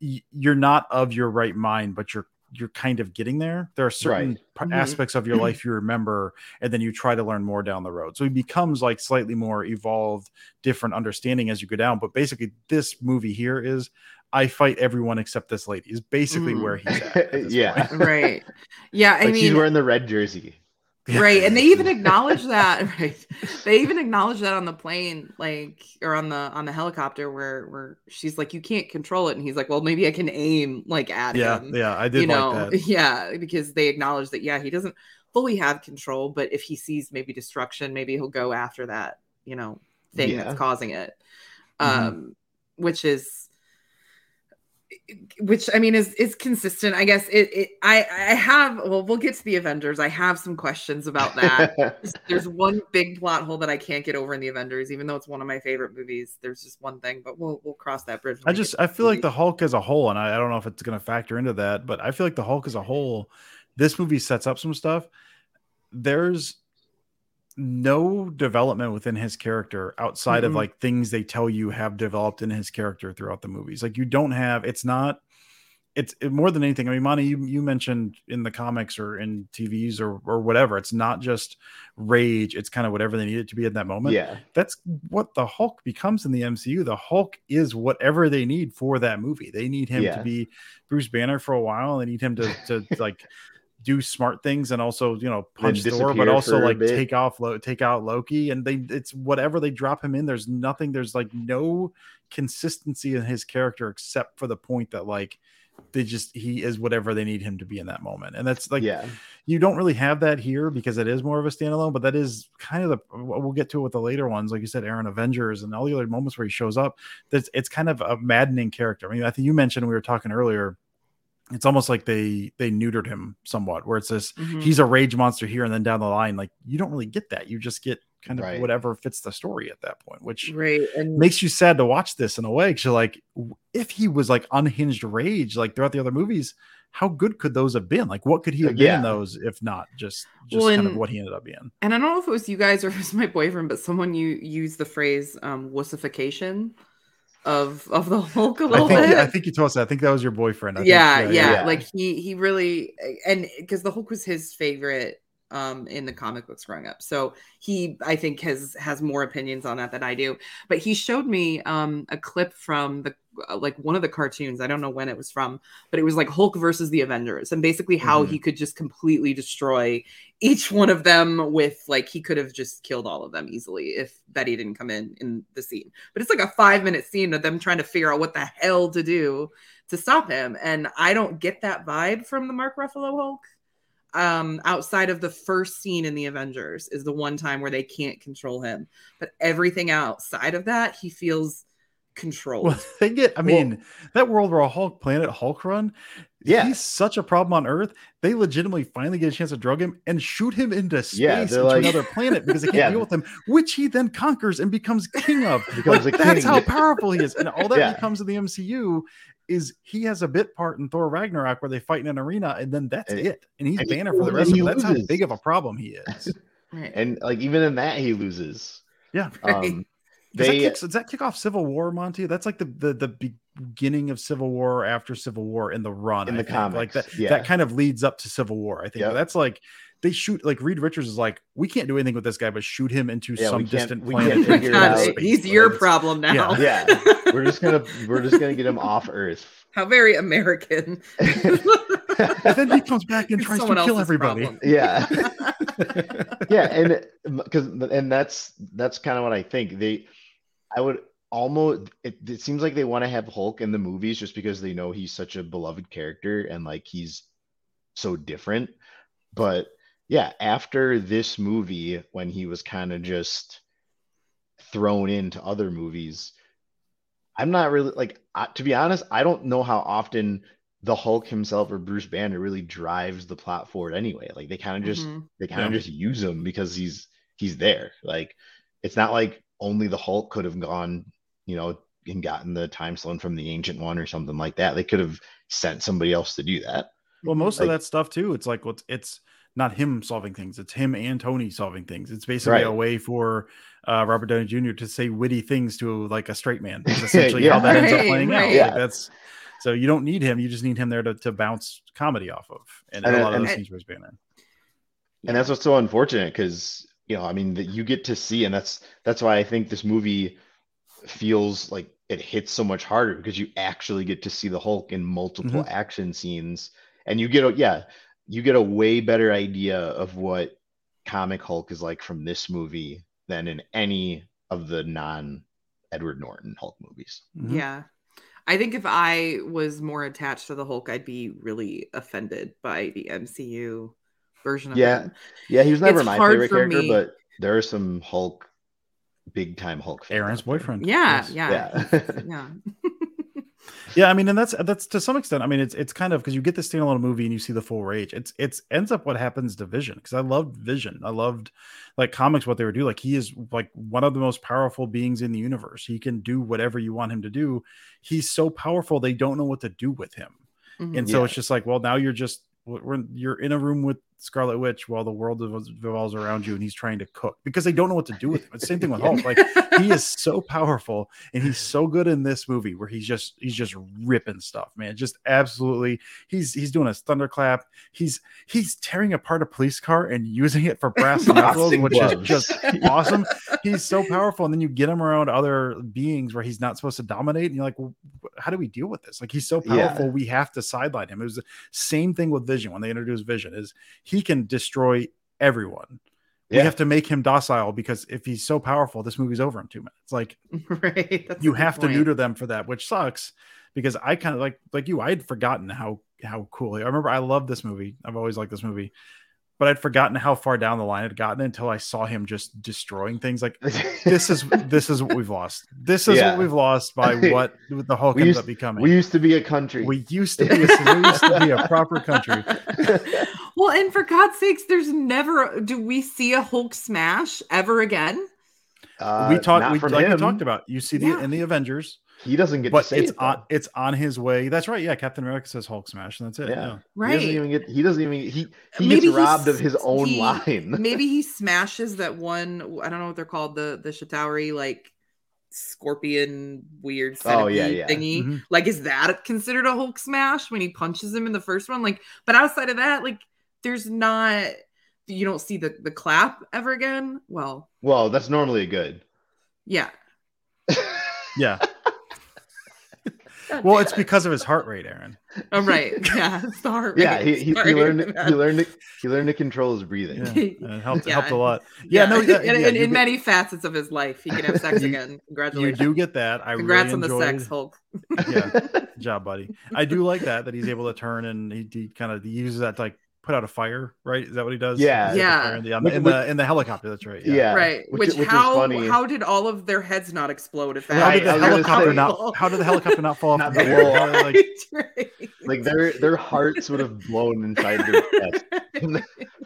you're not of your right mind, but you're kind of getting there. There are certain aspects of your life you remember, and then you try to learn more down the road. So he becomes like slightly more evolved, different understanding as you go down. But basically this movie here is, I fight everyone except this lady is basically where he's at point. Right. Yeah. I mean, he's wearing the red jersey. Right. And they even acknowledge that. Right. They even acknowledge that on the plane, like, or on the helicopter where she's like, you can't control it. And he's like, well, maybe I can aim like at him. Yeah. I did like that. Yeah. Because they acknowledge that, he doesn't fully have control, but if he sees maybe destruction, maybe he'll go after that, thing that's causing it. Which I mean is consistent, I guess. We'll get to the Avengers. I have some questions about that. There's one big plot hole that I can't get over in the Avengers, even though it's one of my favorite movies. There's just one thing, but we'll cross that bridge. I feel like the Hulk as a whole, and I don't know if it's going to factor into that, but I feel like the Hulk as a whole, this movie sets up some stuff. There's no development within his character outside of like things they tell you have developed in his character throughout the movies. Like you don't have, it's not it's more than anything. I mean, Monty, you mentioned in the comics or in TVs or whatever, it's not just rage. It's kind of whatever they need it to be in that moment. Yeah. That's what the Hulk becomes in the MCU. The Hulk is whatever they need for that movie. They need him to be Bruce Banner for a while. They need him to like do smart things and also, you know, punch Thor, but also like take out Loki. And it's whatever they drop him in. There's nothing, there's like no consistency in his character, except for the point that like, he is whatever they need him to be in that moment. And that's like, you don't really have that here because it is more of a standalone, but that is kind of we'll get to it with the later ones. Like you said, Erin, Avengers and all the other moments where he shows up, it's kind of a maddening character. I mean, I think you mentioned, we were talking earlier, it's almost like they neutered him somewhat, where it's this, he's a rage monster here. And then down the line, like you don't really get that. You just get kind of whatever fits the story at that point, which and makes you sad to watch this in a way. 'Cause you're like, if he was like unhinged rage, like throughout the other movies, how good could those have been? Like, what could he have been in those if not kind of what he ended up being? And I don't know if it was you guys or it was my boyfriend, but someone you used the phrase wussification of the Hulk a little bit. I think you told us that. I think that was your boyfriend. I think. Like he really, and because the Hulk was his favorite in the comic books growing up, so he I think has more opinions on that than I do. But he showed me a clip from the like one of the cartoons. I don't know when it was from, but it was like Hulk versus the Avengers, and basically how he could just completely destroy each one of them with like he could have just killed all of them easily if Betty didn't come in the scene. But it's like a 5-minute scene of them trying to figure out what the hell to do to stop him, and I don't get that vibe from the Mark Ruffalo Hulk. Outside of the first scene in the Avengers is the one time where they can't control him, but everything outside of that, he feels controlled. Well, that world war Hulk planet Hulk run, he's such a problem on Earth. They legitimately finally get a chance to drug him and shoot him into space into another planet because they can't deal with him, which he then conquers and becomes king of. That's how powerful he is, and all that becomes in the MCU. Is he has a bit part in Thor Ragnarok where they fight in an arena and then that's it. And he's Banner for the rest of it. That's how big of a problem he is. And like even in that he loses. Yeah. Does that kick off Civil War, Monty? That's like the beginning of Civil War or after Civil War in the run. In the comics. Like that kind of leads up to Civil War, I think. Yep. That's like they shoot, like Reed Richards is like, we can't do anything with this guy, but shoot him into some distant planet. He's your problem now. Yeah. We're just gonna get him off Earth. How very American. And then he comes back and tries to kill everybody. Problem. Yeah. and that's kind of what I think. It seems like they want to have Hulk in the movies just because they know he's such a beloved character and like he's so different. But yeah, after this movie, when he was kind of just thrown into other movies, I'm not really to be honest, I don't know how often the Hulk himself or Bruce Banner really drives the plot forward anyway. Like they kind of just, just use him because he's there. Like, it's not like only the Hulk could have gone, you know, and gotten the time stone from the Ancient One or something like that. They could have sent somebody else to do that. Well, most of that stuff too, it's like, it's not him solving things. It's him and Tony solving things. It's basically a way for Robert Downey Jr. to say witty things to like a straight man. That's essentially how that ends up playing out. Yeah. Like so you don't need him. You just need him there to bounce comedy off of. And a lot of those scenes where he's been in. And that's what's so unfortunate because, you know, I mean, that you get to see, and that's why I think this movie feels like it hits so much harder because you actually get to see the Hulk in multiple action scenes. And you get a way better idea of what comic Hulk is like from this movie than in any of the non-Edward Norton Hulk movies. Mm-hmm. Yeah. I think if I was more attached to the Hulk, I'd be really offended by the MCU version of him. Yeah, he was never my favorite character, but there are some Hulk, big-time Hulk fans. Aaron's boyfriend. Yeah. Yeah, I mean, and that's to some extent. I mean, it's kind of because you get the standalone movie and you see the full rage. It's ends up what happens to Vision, because I loved Vision. I loved like comics what they would do. Like he is like one of the most powerful beings in the universe. He can do whatever you want him to do. He's so powerful they don't know what to do with him, and so it's just like, well, now you're in a room with Scarlet Witch while the world revolves around you, and he's trying to cook because they don't know what to do with him. It's the same thing with Hulk. Like, he is so powerful, and he's so good in this movie where he's just ripping stuff, man. Just absolutely, he's doing a thunderclap. He's tearing apart a police car and using it for brass knuckles, which is just awesome. He's so powerful, and then you get him around other beings where he's not supposed to dominate, and you're like, well, how do we deal with this? Like, he's so powerful, we have to sideline him. It was the same thing with Vision when they introduced Vision. Is he can destroy everyone. Yeah. We have to make him docile because if he's so powerful, this movie's over in 2 minutes. Like, right, you have to neuter them for that, which sucks because I kind of like you, I had forgotten how cool. I remember I loved this movie. I've always liked this movie, but I'd forgotten how far down the line I'd gotten until I saw him just destroying things. Like, this is what we've lost. This is what we've lost by what the Hulk ends up becoming. We used to be a country. We used to be a proper country. Well, and for God's sakes, do we see a Hulk smash ever again? We talked about. You see in the Avengers. He doesn't get to say it. But it's on his way. That's right. Yeah, Captain America says Hulk smash, and that's it. Yeah. Right. He gets robbed of his own line. Maybe he smashes that one, I don't know what they're called, the Chitauri, like, scorpion weird thingy. Mm-hmm. Like, is that considered a Hulk smash when he punches him in the first one? Like, but outside of that, like, there's not, you don't see the clap ever again. Well, that's normally good. Yeah. Yeah. Well, it's because of his heart rate, Erin. Oh, right. Yeah, it's the heart rate. Yeah, he learned to control his breathing. Yeah. It helped a lot. Yeah, no. Yeah, in many facets of his life, he can have sex again. Congratulations. You do get that. Congrats on the sex, Hulk. Yeah, good job, buddy. I do like that he's able to turn and he kind of uses that to, like, put out a fire, right? Is that what he does? Yeah, yeah. In the helicopter, that's right. Yeah, right. Which how did all of their heads not explode? If that how did the helicopter not fall off the wall? Like their hearts would have blown inside their chest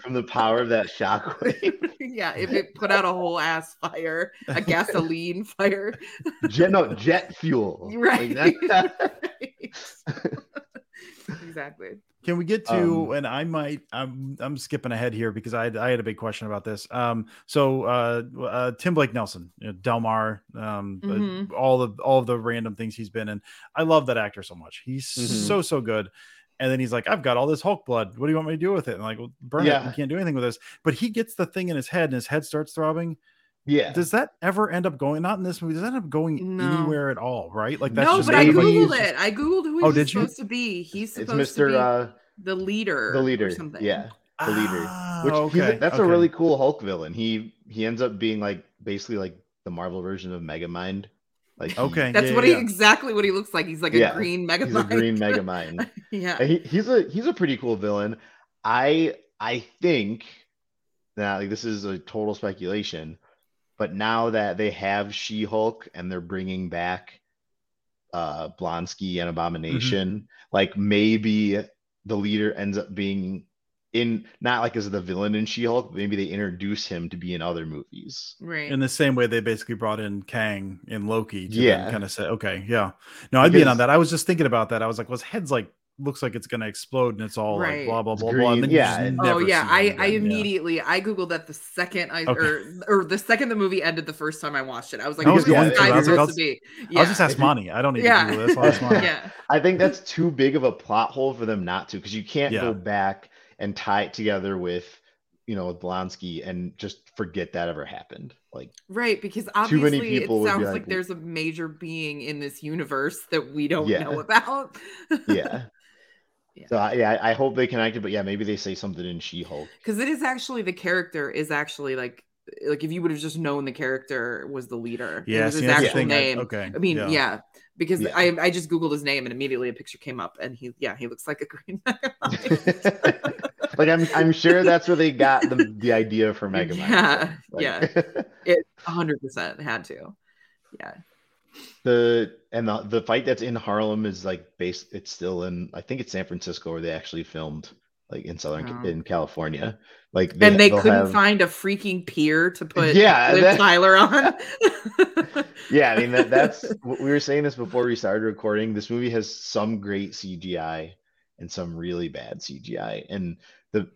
from the power of that shockwave. Yeah, if it put out a whole ass fire, a gasoline fire, jet fuel, right? Like that. Exactly. Can we get to, and I'm skipping ahead here because I had a big question about this. So Tim Blake Nelson, Del Mar, mm-hmm. all of the random things he's been in. I love that actor so much. He's so good. And then he's like, I've got all this Hulk blood. What do you want me to do with it? And like, well, burn it. You can't do anything with this. But he gets the thing in his head and his head starts throbbing. Yeah. Does that ever end up going? Not in this movie. Does that end up going anywhere at all? Right? Like that's just. No, but I googled it. I googled who he's supposed to be. He's supposed to be the leader. The leader. Or something. Yeah. The leader. Which that's a really cool Hulk villain. He ends up being like basically like the Marvel version of Megamind. Like exactly what he looks like. He's like a green Megamind. He's a green Megamind. Yeah. He's a pretty cool villain. I think that, like, this is a total speculation. But now that they have She-Hulk and they're bringing back Blonsky and Abomination, like maybe the leader ends up being in, not like as the villain in She-Hulk, but maybe they introduce him to be in other movies. Right. In the same way they basically brought in Kang in Loki to kind of say, okay, yeah. No, I'd be in on that. I was just thinking about that. I was like, well, his head's like, looks like it's going to explode and it's all like blah, blah, blah, green, blah. And then I googled that the second or the second the movie ended the first time I watched it. I was like, I'll just ask Monty. I don't need to do this. I'll ask Monty. I think that's too big of a plot hole for them not to, because you can't go back and tie it together with, with Blonsky and just forget that ever happened. Like, right, because obviously it sounds like there's a major being in this universe that we don't know about. So I hope they connect it, but maybe they say something in She-Hulk, because it is actually, the character is actually like if you would have just known the character was the leader, name. I just googled his name and immediately a picture came up, and he looks like a green Megamind. Like I'm sure that's where they got the idea for Megamind. It 100% had to. Yeah. The fight that's in Harlem is like based. It's still in, I think it's San Francisco where they actually filmed, like in Southern in California. Like they couldn't find a freaking pier to put Liv Tyler on. I mean that's what we were saying this before we started recording. This movie has some great CGI and some really bad CGI. And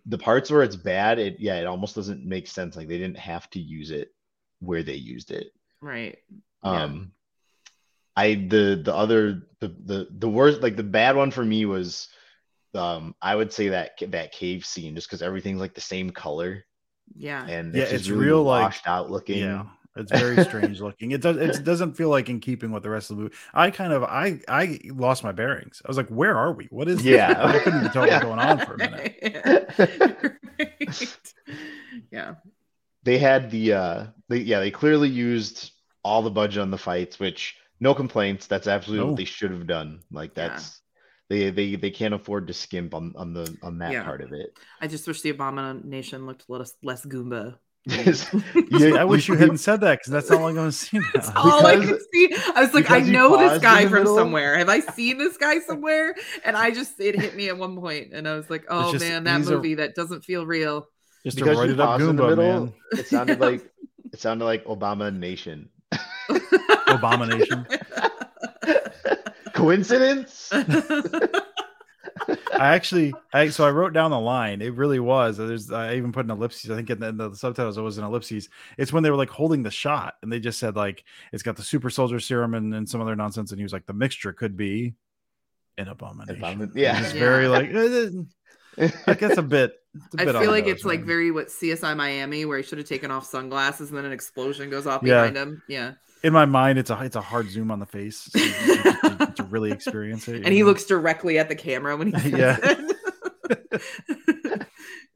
the parts where it's bad, it almost doesn't make sense. Like, they didn't have to use it where they used it. Right. The worst, like the bad one for me was, I would say that cave scene, just because everything's like the same color. Yeah. And it's really real, washed out looking. Yeah. It's very strange looking. It doesn't feel like in keeping with the rest of the movie. I lost my bearings. I was like, where are we? What is this? I couldn't even tell what's going on for a minute. Yeah. Right. Yeah. They had they clearly used all the budget on the fights, which no complaints. That's absolutely what they should have done. Like, that's they can't afford to skimp on that part of it. I just wish the Abomination looked less Goomba. I wish you hadn't said that, because that's all I'm going to see now. That's all I can see. I was like, I know this guy from somewhere. Have I seen this guy somewhere? And it hit me at one point, and I was like, oh man, that movie that doesn't feel real. Just because to write it up, Goomba, in the middle, man. It sounded like Abomination. Abomination. Coincidence? I wrote down the line. It really was. I even put an ellipses. I think in the subtitles it was an ellipses. It's when they were like holding the shot, and they just said like, it's got the super soldier serum and some other nonsense. And he was like, the mixture could be an abomination. It's very like, I guess a bit. I feel like it's like very what CSI Miami, where he should have taken off sunglasses and then an explosion goes off behind him. Yeah. In my mind, it's a hard zoom on the face to really experience it. And he looks directly at the camera when he says it.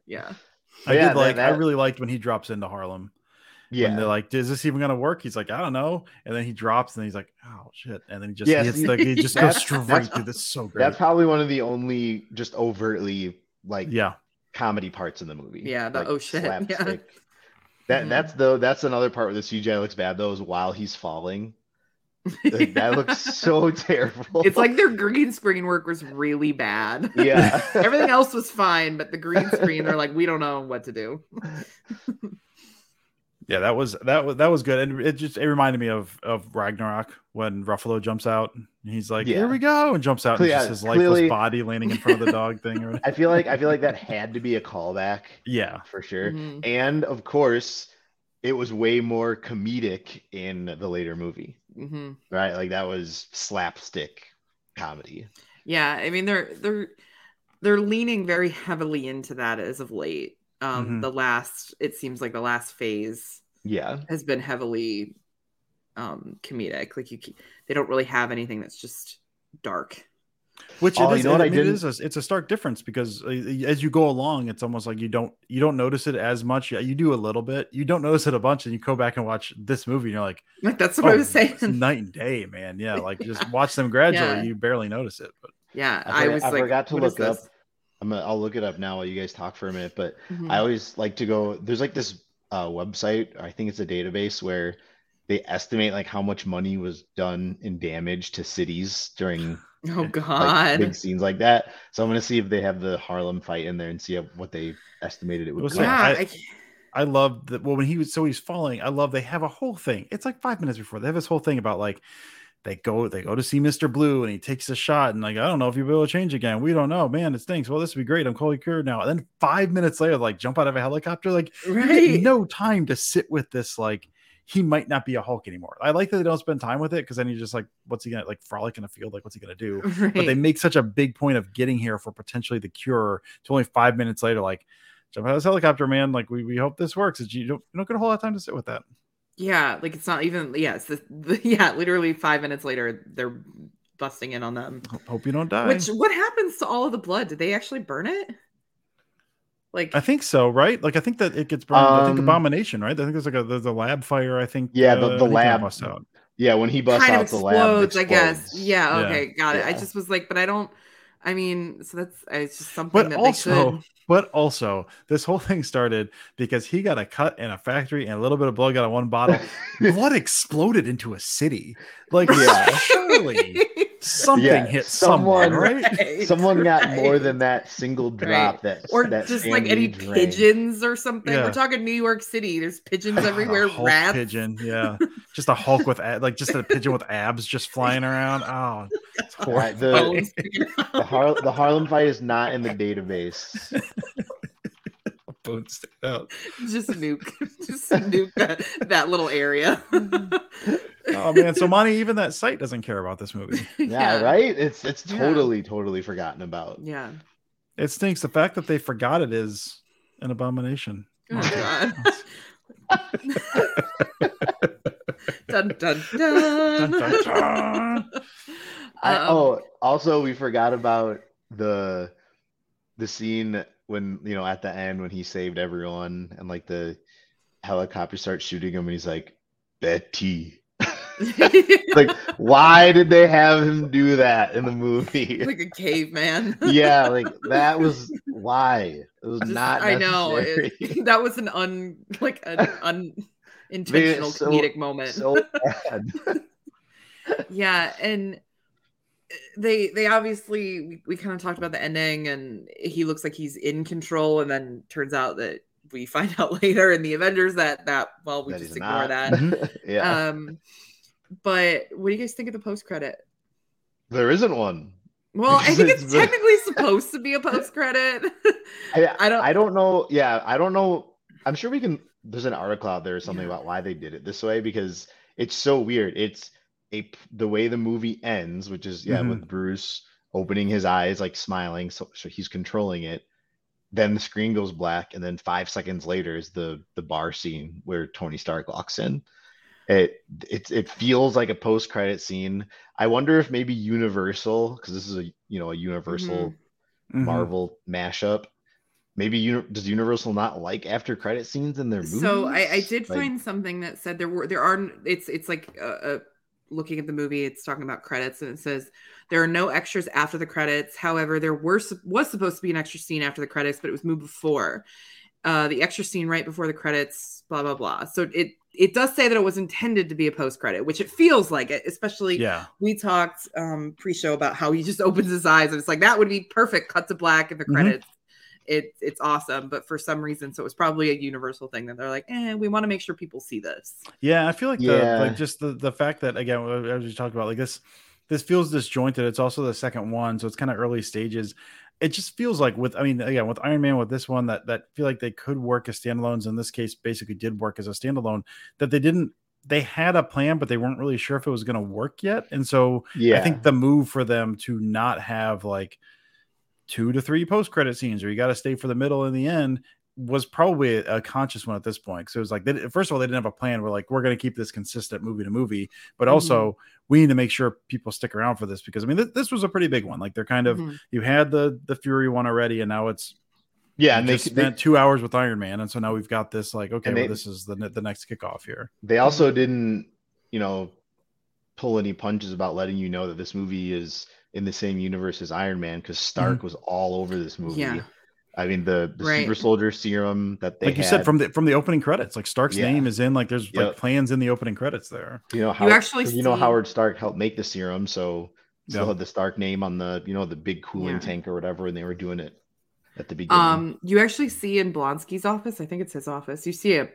Yeah. I really liked when he drops into Harlem. Yeah. And they're like, is this even going to work? He's like, I don't know. And then he drops, and he's like, oh shit. And then he just goes straight through. That's so great. That's probably one of the only just overtly comedy parts in the movie. Yeah. The oh shit. Slapstick. Yeah. That's another part where the CGI looks bad, though, is while he's falling. Like, that looks so terrible. It's like their green screen work was really bad. Yeah. Everything else was fine, but the green screen, they're like, we don't know what to do. Yeah, that was good. And it reminded me of Ragnarok, when Ruffalo jumps out and he's like, here we go, and jumps out, and just his lifeless body landing in front of the dog thing. I feel like that had to be a callback. Yeah. For sure. Mm-hmm. And of course, it was way more comedic in the later movie. Mm-hmm. Right? Like, that was slapstick comedy. Yeah. I mean, they're leaning very heavily into that as of late. Mm-hmm. It seems like the last phase has been heavily comedic. Like, they don't really have anything that's just dark. Which it's a stark difference, because as you go along, it's almost like you don't notice it as much. Yeah, you do a little bit. You don't notice it a bunch, and you go back and watch this movie, and you're like that's what I was saying. It's night and day, man. Yeah, like just watch them gradually. Yeah. You barely notice it. But yeah, I forgot to look up. I'll look it up now while you guys talk for a minute, but mm-hmm. I always like to go, there's like this website, I think it's a database, where they estimate like how much money was done in damage to cities during big scenes like that. So I'm going to see if they have the Harlem fight in there and see what they estimated it would be. I love that. Well, when he's falling, I love they have a whole thing. It's like 5 minutes before, they have this whole thing about like, They go to see Mr. Blue, and he takes a shot, and like, I don't know if you'll be able to change again. We don't know, man. It stinks. Well, this would be great. I'm fully cured now. And then 5 minutes later, like, jump out of a helicopter. Like, no time to sit with this. Like, he might not be a Hulk anymore. I like that they don't spend time with it, because then you're just like, what's he gonna like frolic in the field? Like, what's he gonna do? Right. But they make such a big point of getting here for potentially the cure, to only 5 minutes later, like, jump out of this helicopter, man. Like, we hope this works. You don't get a whole lot of time to sit with that. Yeah, like, it's not even, literally 5 minutes later, they're busting in on them. Hope you don't die. What happens to all of the blood? Did they actually burn it? Like, I think so, right? Like, I think that it gets burned. I think Abomination, right? I think there's like there's a lab fire, I think. Yeah, the lab. Busts out. Yeah, when he busts out, the lab explodes, I guess. Yeah, okay, got it. Yeah. I just was like, but I don't, I mean, so that's, it's just something but that also, they could. But also, this whole thing started because he got a cut in a factory, and a little bit of blood got on one bottle. Blood exploded into a city. Like, surely Something hit someone, right? Someone got more than that single drop. That or that just like any pigeons or something. Yeah. We're talking New York City. There's pigeons everywhere. Rats. Pigeon, yeah. Just a Hulk with just a pigeon with abs just flying around. Oh, it's horrible. Right, the Harlem fight is not in the database. Bones out. Just nuke that little area. Oh man, so Monty, even that site doesn't care about this movie. Yeah, right? It's totally forgotten about. Yeah. It stinks. The fact that they forgot it is an abomination. Oh, God. Dun, dun, dun. Dun, dun, dun. Also we forgot about the scene when, you know, at the end when he saved everyone and like the helicopter starts shooting him and he's like, Betty. Like, why did they have him do that in the movie? Like a caveman. Yeah, like that was why. It was just, not necessary. I know. That was an unintentional comedic moment. So bad. Yeah, and they obviously we kind of talked about the ending and he looks like he's in control and then turns out that we find out later in the Avengers that just ignore that. Yeah. But what do you guys think of the post credit? There isn't one. Well, I think it's technically supposed to be a post credit. I don't know. Yeah, I don't know. I'm sure there's an article out there or something about why they did it this way because it's so weird. It's the way the movie ends, which is with Bruce opening his eyes, like smiling, so he's controlling it. Then the screen goes black, and then 5 seconds later is the bar scene where Tony Stark walks in. It feels like a post-credit scene. I wonder if maybe Universal, because this is a Universal Marvel mashup. Maybe does Universal not like after-credit scenes in their movies? So I did find something that said there are. It's like looking at the movie, it's talking about credits and it says there are no extras after the credits. However, there was supposed to be an extra scene after the credits, but it was moved before the extra scene right before the credits, blah, blah, blah. So it does say that it was intended to be a post credit, which it feels like it, especially we talked pre-show about how he just opens his eyes and it's like, that would be perfect. Cut to black in the credits. It's awesome. But for some reason, so it was probably a Universal thing that they're like, we want to make sure people see this. Yeah. I feel like the fact that, again, as we talked about, like this feels disjointed. It's also the second one. So it's kind of early stages. It just feels like with Iron Man, with this one, that feel like they could work as standalones. In this case, basically did work as a standalone that they had a plan, but they weren't really sure if it was going to work yet. And so I think the move for them to not have like 2 to 3 post-credit scenes, or you got to stay for the middle and the end, was probably a conscious one at this point. So it was like, first of all, they didn't have a plan. We're like, we're going to keep this consistent movie to movie, but also we need to make sure people stick around for this because this was a pretty big one. Like they're kind of, you had the Fury one already, and now it's and they spent 2 hours with Iron Man, and so now we've got this. Like, okay, this is the next kickoff here. They also didn't, pull any punches about letting you know that this movie is in the same universe as Iron Man because Stark was all over this movie. Yeah. I mean, the super soldier serum that they had, said from the opening credits, like Stark's name is in, like there's like plans in the opening credits there. Howard Stark helped make the serum, so still had the Stark name on the the big cooling tank or whatever, and they were doing it at the beginning. You actually see in Blonsky's office, I think it's his office, you see a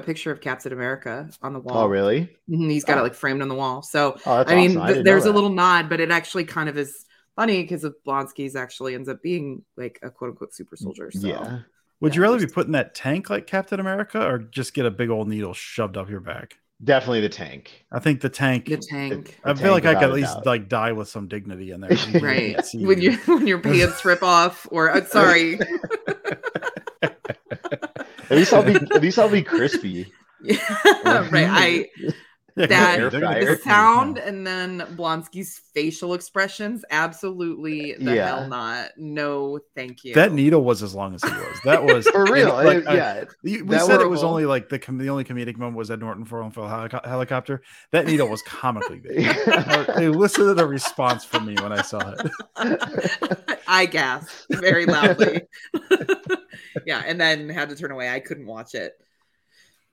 picture of Captain America on the wall. Oh, really? Mm-hmm, he's got it like framed on the wall. So there's a little nod, but it actually kind of is funny because of Blonsky's actually ends up being like a quote unquote super soldier. So would you rather be put in that tank like Captain America or just get a big old needle shoved up your back? Definitely the tank. I think the tank. I feel like I could at least like die with some dignity in there. Right. When your pants rip off, or sorry. At least I'll be crispy. Yeah. Right. The sound and then Blonsky's facial expressions, absolutely hell not. No, thank you. That needle was as long as he was. That was for real. We said it was only like the only comedic moment was Ed Norton falling from a helicopter. That needle was comically big. I elicited a response from me when I saw it. I gasped very loudly. And then had to turn away. I couldn't watch it.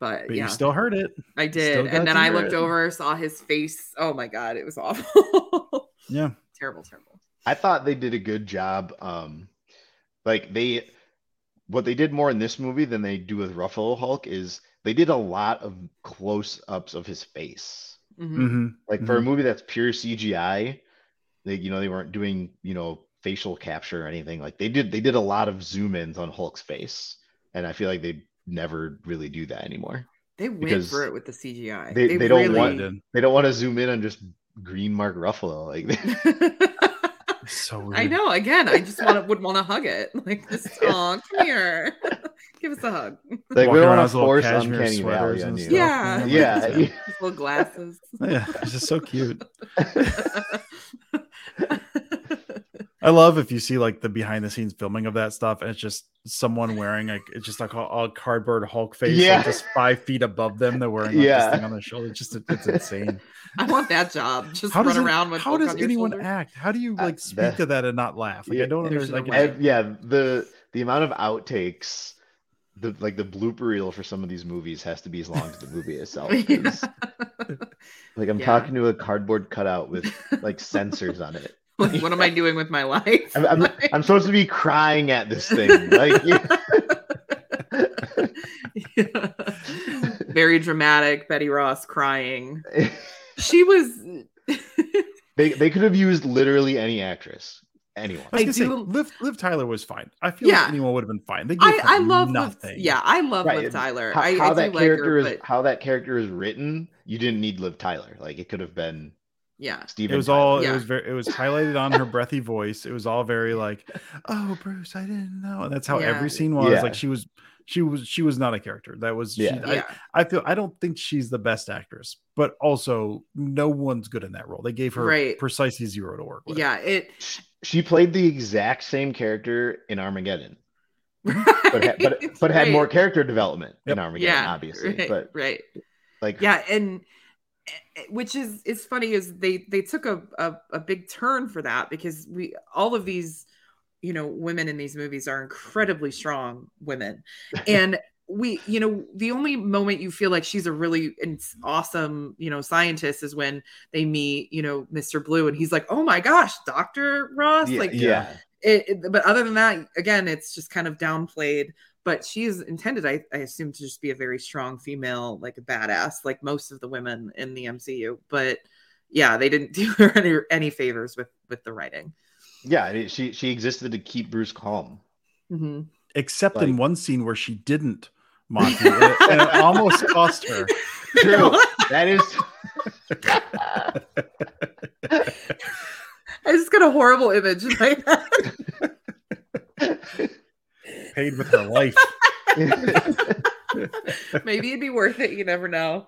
But you still heard it. I did. And then I looked over, saw his face. Oh my God, it was awful. Yeah. Terrible. I thought they did a good job. What they did more in this movie than they do with Ruffalo Hulk is they did a lot of close-ups of his face. Mm-hmm. Like for a movie that's pure CGI, they weren't doing, facial capture or anything. Like they did a lot of zoom-ins on Hulk's face. And I feel like they never really do that anymore. They went for it with the CGI. They don't want to zoom in on just green Mark Ruffalo. So weird. I know. Again, I just would want to hug it. Come here, give us a hug. We don't want to force uncanny valley on you. Yeah, yeah. Just little glasses. Yeah, it's just so cute. I love if you see the behind the scenes filming of that stuff, and it's just someone wearing a cardboard Hulk face, just 5 feet above them. They're wearing this thing on their shoulder. It's insane. I want that job. Just run around with. How does anyone act? How do you speak to that and not laugh? I don't understand. The amount of outtakes, the blooper reel for some of these movies has to be as long as the movie itself. Yeah. I'm talking to a cardboard cutout with sensors on it. What am I doing with my life? I'm supposed to be crying at this thing. Yeah. Very dramatic. Betty Ross crying. She was. They could have used literally any actress. Anyone. Liv Tyler was fine. I feel like anyone would have been fine. I love Liv Tyler. How that character is written, you didn't need Liv Tyler. It could have been. Yeah, Steven. It was Tyler. All. Yeah. It was highlighted on her breathy voice. It was all very oh, Bruce, I didn't know. And that's how every scene was. Yeah. She was not a character. That was. Yeah. I don't think she's the best actress, but also no one's good in that role. They gave her precisely zero to work with. Yeah. She played the exact same character in Armageddon, but had more character development in Armageddon, obviously. Which is funny is they took a big turn for that, because all of these, women in these movies are incredibly strong women. And the only moment you feel like she's a really awesome, scientist is when they meet, Mr. Blue, and he's like, oh my gosh, Dr. Ross. But other than that, again, it's just kind of downplayed. But she is intended, I assume, to just be a very strong female, a badass, like most of the women in the MCU. But yeah, they didn't do her any favors with the writing. Yeah, she existed to keep Bruce calm. Mm-hmm. Except in one scene where she didn't, Monty, and it almost cost her. True, that is. I just got a horrible image in my head. Paid with her life. Maybe it'd be worth it. You never know.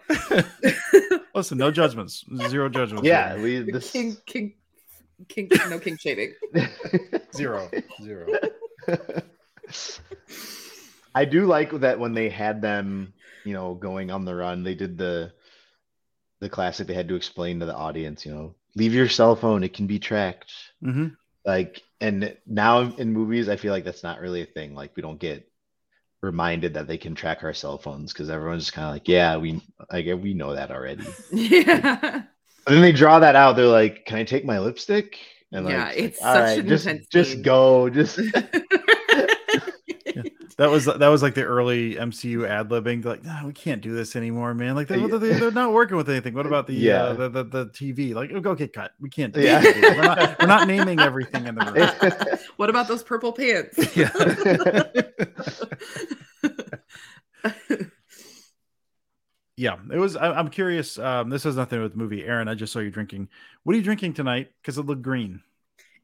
Listen, no judgments. Zero judgments. Yeah, no king shaving. Zero. I do like that when they had them, going on the run. They did the classic. They had to explain to the audience, leave your cell phone. It can be tracked. Mm-hmm. And now in movies, I feel like that's not really a thing. We don't get reminded that they can track our cell phones, because everyone's just kind of we know that already. Yeah. And then they draw that out. They're like, "Can I take my lipstick?" And it's all such an intense. Just go. Just. Yeah. That was the early MCU ad libbing. No, we can't do this anymore, man. They're not working with anything. What about the TV? Okay, cut. We can't. Do that. We're not naming everything in the room. What about those purple pants? Yeah. Yeah, it was. I'm curious. This has nothing to do with the movie. Erin, I just saw you drinking. What are you drinking tonight? Because it looked green.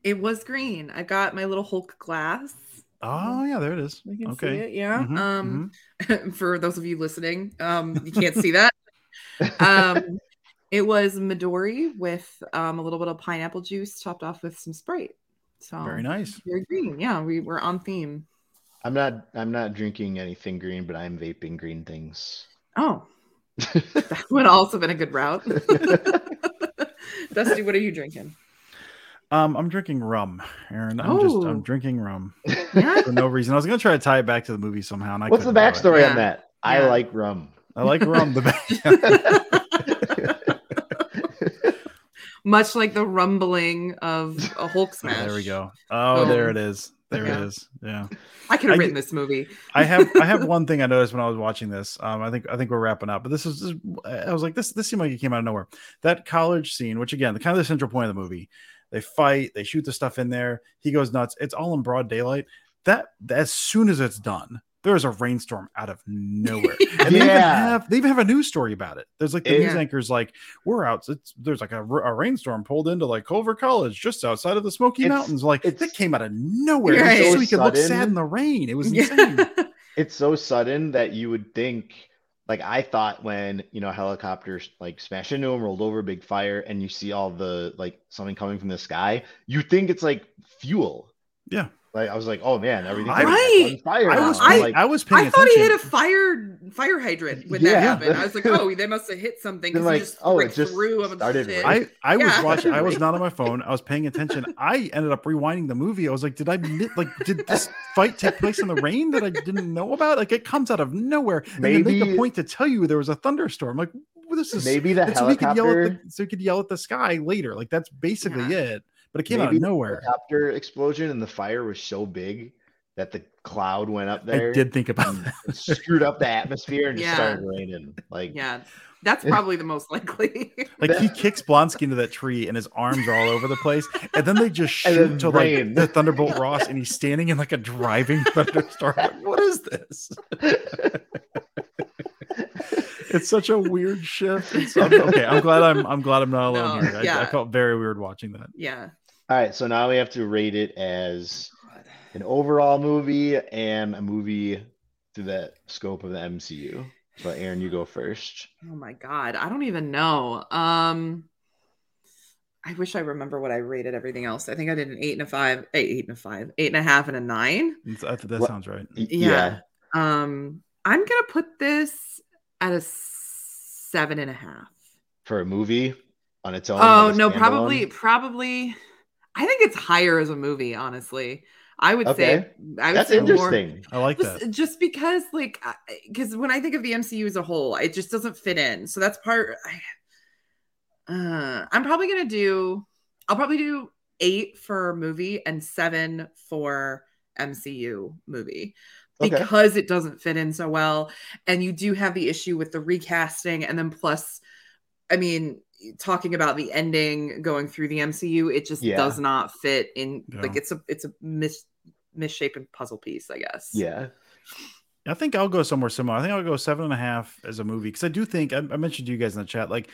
It was green. I got my little Hulk glass. Oh yeah, there it is. You can see it, yeah. Mm-hmm, for those of you listening, you can't see that. It was Midori with a little bit of pineapple juice topped off with some Sprite. So very nice. Very green. Yeah, we were on theme. I'm not drinking anything green, but I'm vaping green things. Oh. That would also been a good route. Dusty, what are you drinking? I'm drinking rum, Erin. I'm drinking rum for no reason. I was gonna try to tie it back to the movie somehow. And what's the backstory on that? Yeah. I like rum. I like rum. much like the rumbling of a Hulk smash. There we go. Oh, there it is. There it is. Yeah. I could have written this movie. I have one thing I noticed when I was watching this. I think we're wrapping up, but I was like, this seemed like it came out of nowhere. That college scene, which again, the kind of the central point of the movie, they fight, they shoot the stuff in there. He goes nuts. It's all in broad daylight. That as soon as it's done, there is a rainstorm out of nowhere. And they even have a news story about it. There's like the news anchor's like, we're out. There's like a rainstorm pulled into like Culver College, just outside of the Smoky Mountains. Like it came out of nowhere. Right. So he could look sad in the rain. It was insane. It's so sudden that you would think, like I thought when, helicopters like smash into them, rolled over, big fire, and you see all the like something coming from the sky, you think it's like fuel. Yeah. Like I was like, oh man, everything on fire. I was paying attention. I thought he hit a fire hydrant when that happened. I was like, oh, they must have hit something because like, it just through him. I was watching. I was not on my phone. I was paying attention. I ended up rewinding the movie. I was like, did this fight take place in the rain that I didn't know about? Like it comes out of nowhere. Maybe, and they make a point to tell you there was a thunderstorm. Like this is maybe the helicopter. So we could yell at the sky later. Like that's basically it. But it came out of nowhere. The helicopter explosion and the fire was so big that the cloud went up there. I did think about that. Screwed up the atmosphere and just started raining. Like, that's probably the most likely. Like he kicks Blonsky into that tree and his arms are all over the place. And then they just shoot to like the Thunderbolt Ross and he's standing in like a driving thunderstorm. Like, what is this? It's such a weird shift. I'm glad I'm not alone here. I felt very weird watching that. Yeah. All right. So now we have to rate it as an overall movie and a movie through the scope of the MCU. So Erin, you go first. Oh my God. I don't even know. I wish I remember what I rated everything else. I think I did an 8.5, 8.5, 8.5 and a 9. That sounds right. Yeah. I'm going to put this at a 7.5 for a movie on its own. Oh no, probably. I think it's higher as a movie. Honestly, I would say that's interesting. I like that. Just because, like, because when I think of the MCU as a whole, it just doesn't fit in. So that's part. I'm probably gonna do. I'll probably do 8 for movie and 7 for MCU movie. Because it doesn't fit in so well. And you do have the issue with the recasting. And then plus, I mean, talking about the ending going through the MCU, it just does not fit in. Yeah. Like it's a misshapen puzzle piece, I guess. Yeah. I think I'll go somewhere similar. I think I'll go 7.5 as a movie. Because I do think, I mentioned to you guys in the chat, like,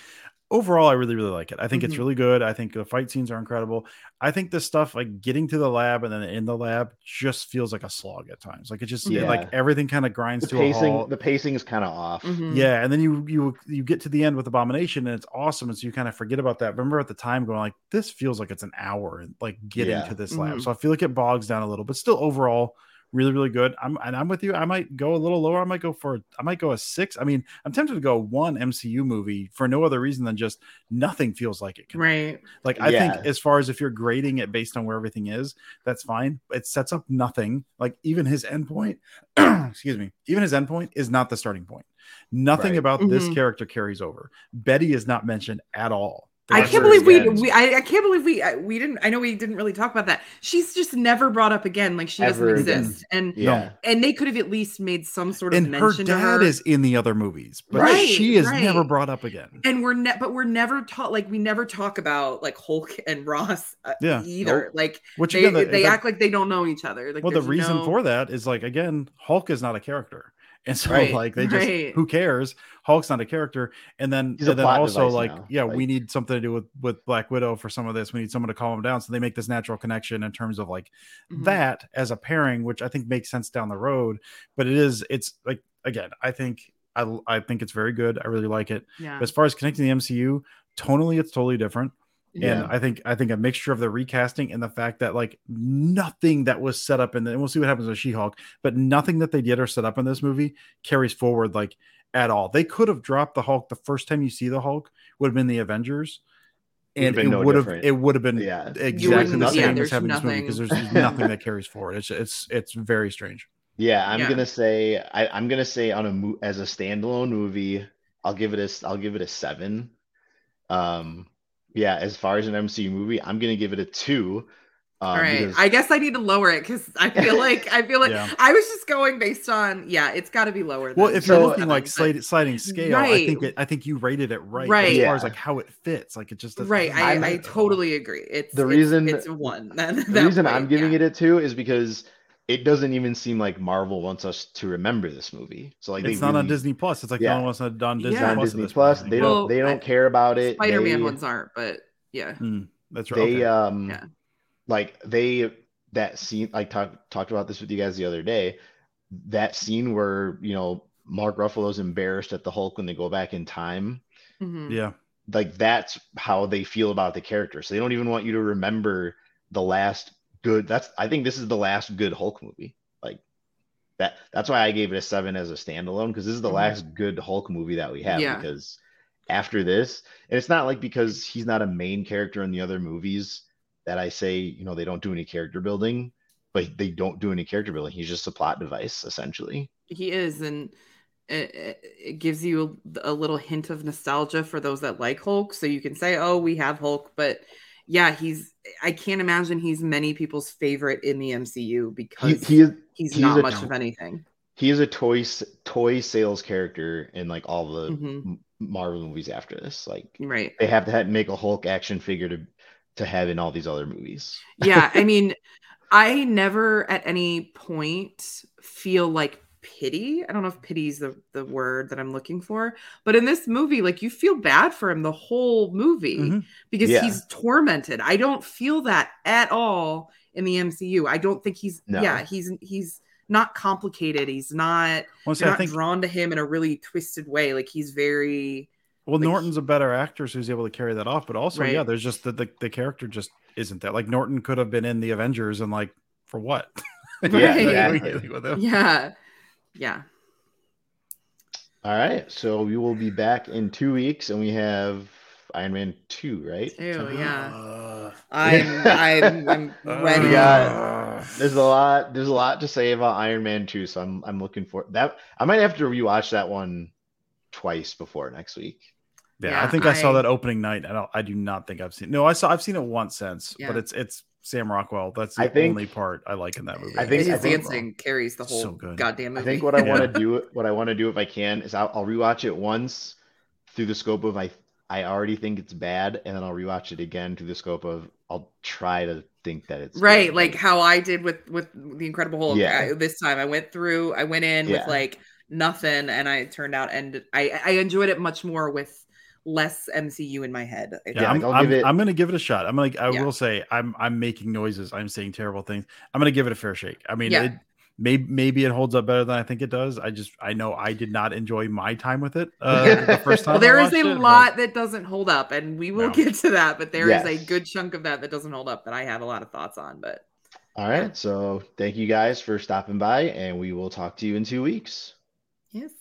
overall, I really, really like it. I think it's really good. I think the fight scenes are incredible. I think this stuff, like getting to the lab and then in the lab, just feels like a slog at times. Like it just, like everything kind of grinds to a halt. The pacing is kind of off. Mm-hmm. Yeah, and then you get to the end with Abomination, and it's awesome, and so you kind of forget about that. Remember at the time going like, this feels like it's an hour, and like getting to this lab. So I feel like it bogs down a little, but still overall, really, really good. I'm with you. I might go a little lower. I might go a 6. I mean, I'm tempted to go 1 MCU movie for no other reason than just nothing feels like it. Right. Like I think as far as if you're grading it based on where everything is, that's fine. It sets up nothing. Like even his endpoint, excuse me, even his endpoint is not the starting point. Nothing about this character carries over. Betty is not mentioned at all. I can't believe we didn't. I know we didn't really talk about that. She's just never brought up again. Like she doesn't exist. And and they could have at least made some sort of mention to her. Her dad is in the other movies, but she is never brought up again. And we're never taught. Like we never talk about like Hulk and Ross either. Like which they, again, they act like they don't know each other. Like, well, the reason for that is like again, Hulk is not a character. And so, like, they just, who cares? Hulk's not a character. And then, also, like, we need something to do with Black Widow for some of this. We need someone to calm him down. So they make this natural connection in terms of, like, that as a pairing, which I think makes sense down the road. But it's, like, again, I think it's very good. I really like it. Yeah. But as far as connecting the MCU, tonally, it's totally different. Yeah. And I think a mixture of the recasting and the fact that like nothing that was set up in and we'll see what happens with She-Hulk, but nothing that they did or set up in this movie carries forward like at all. They could have dropped the Hulk. The first time you see the Hulk would have been the Avengers, and it would have been exactly the same as having this movie because there's nothing that carries forward. It's very strange. Yeah, I'm gonna say I'm gonna say on a as a standalone movie, I'll give it a 7. yeah, as far as an MCU movie, I'm gonna give it a 2. All right, because... I guess I need to lower it because I feel like yeah. I was just going based on it's got to be lower. Well, if you're looking like sliding scale, right. I think you rated it right. As far as like how it fits, like it just doesn't. Right, I totally agree. It's a 1. The reason I'm giving it a 2 is because it doesn't even seem like Marvel wants us to remember this movie. So like, it's not on Disney Plus. It's like no one wants it on Disney Plus. They don't care about it. Spider-Man ones aren't, but yeah, that's right. That scene, I talked about this with you guys the other day. That scene where Mark Ruffalo's embarrassed at the Hulk when they go back in time. Mm-hmm. Yeah, like that's how they feel about the character. So they don't even want you to remember the last. Good. I think this is the last good Hulk movie. Like that. That's why I gave it a 7 as a standalone, because this is the last good Hulk movie that we have. Yeah. Because after this, and it's not like because he's not a main character in the other movies that I say they don't do any character building, but they don't do any character building. He's just a plot device essentially. He is, and it gives you a little hint of nostalgia for those that like Hulk, so you can say, "Oh, we have Hulk," but. Yeah, I can't imagine he's many people's favorite in the MCU because he's not much of anything. He is a toy sales character in like all the Marvel movies after this. Like, right. They have to make a Hulk action figure to have in all these other movies. Yeah, I mean, I never at any point feel like pity. I don't know if pity is the word that I'm looking for, but in this movie, like, you feel bad for him the whole movie because he's tormented. I don't feel that at all in the MCU. I don't think he's not complicated. He's not, drawn to him in a really twisted way. Like, he's very... Well, like, Norton's a better actor, so he's able to carry that off, but also, there's just the character just isn't there. Like, Norton could have been in the Avengers and like, for what? Yeah. All right. So we will be back in 2 weeks and we have Iron Man 2, right? I'm ready. There's a lot to say about Iron Man 2, so I'm looking for that. I might have to rewatch that one twice before next week. Yeah, I think I saw that opening night. I've seen it once since, but it's Sam Rockwell. That's the only part I like in that movie. I think his dancing carries the whole goddamn movie. I think what I want to do, if I can, is I'll rewatch it once through the scope of I already think it's bad, and then I'll rewatch it again through the scope of I'll try to think that it's right, bad. Like how I did with The Incredible Hulk. Yeah. This time I went in with like nothing, and I turned out, and I enjoyed it much more with less MCU in my head. I'm gonna give it a shot. I will say I'm making noises. I'm saying terrible things. I'm gonna give it a fair shake. I mean, it maybe it holds up better than I think it does. I know I did not enjoy my time with it the first time. Well, there is a lot that doesn't hold up, and we will get to that. But there is a good chunk of that doesn't hold up that I have a lot of thoughts on. But all right, so thank you guys for stopping by, and we will talk to you in 2 weeks. Yes.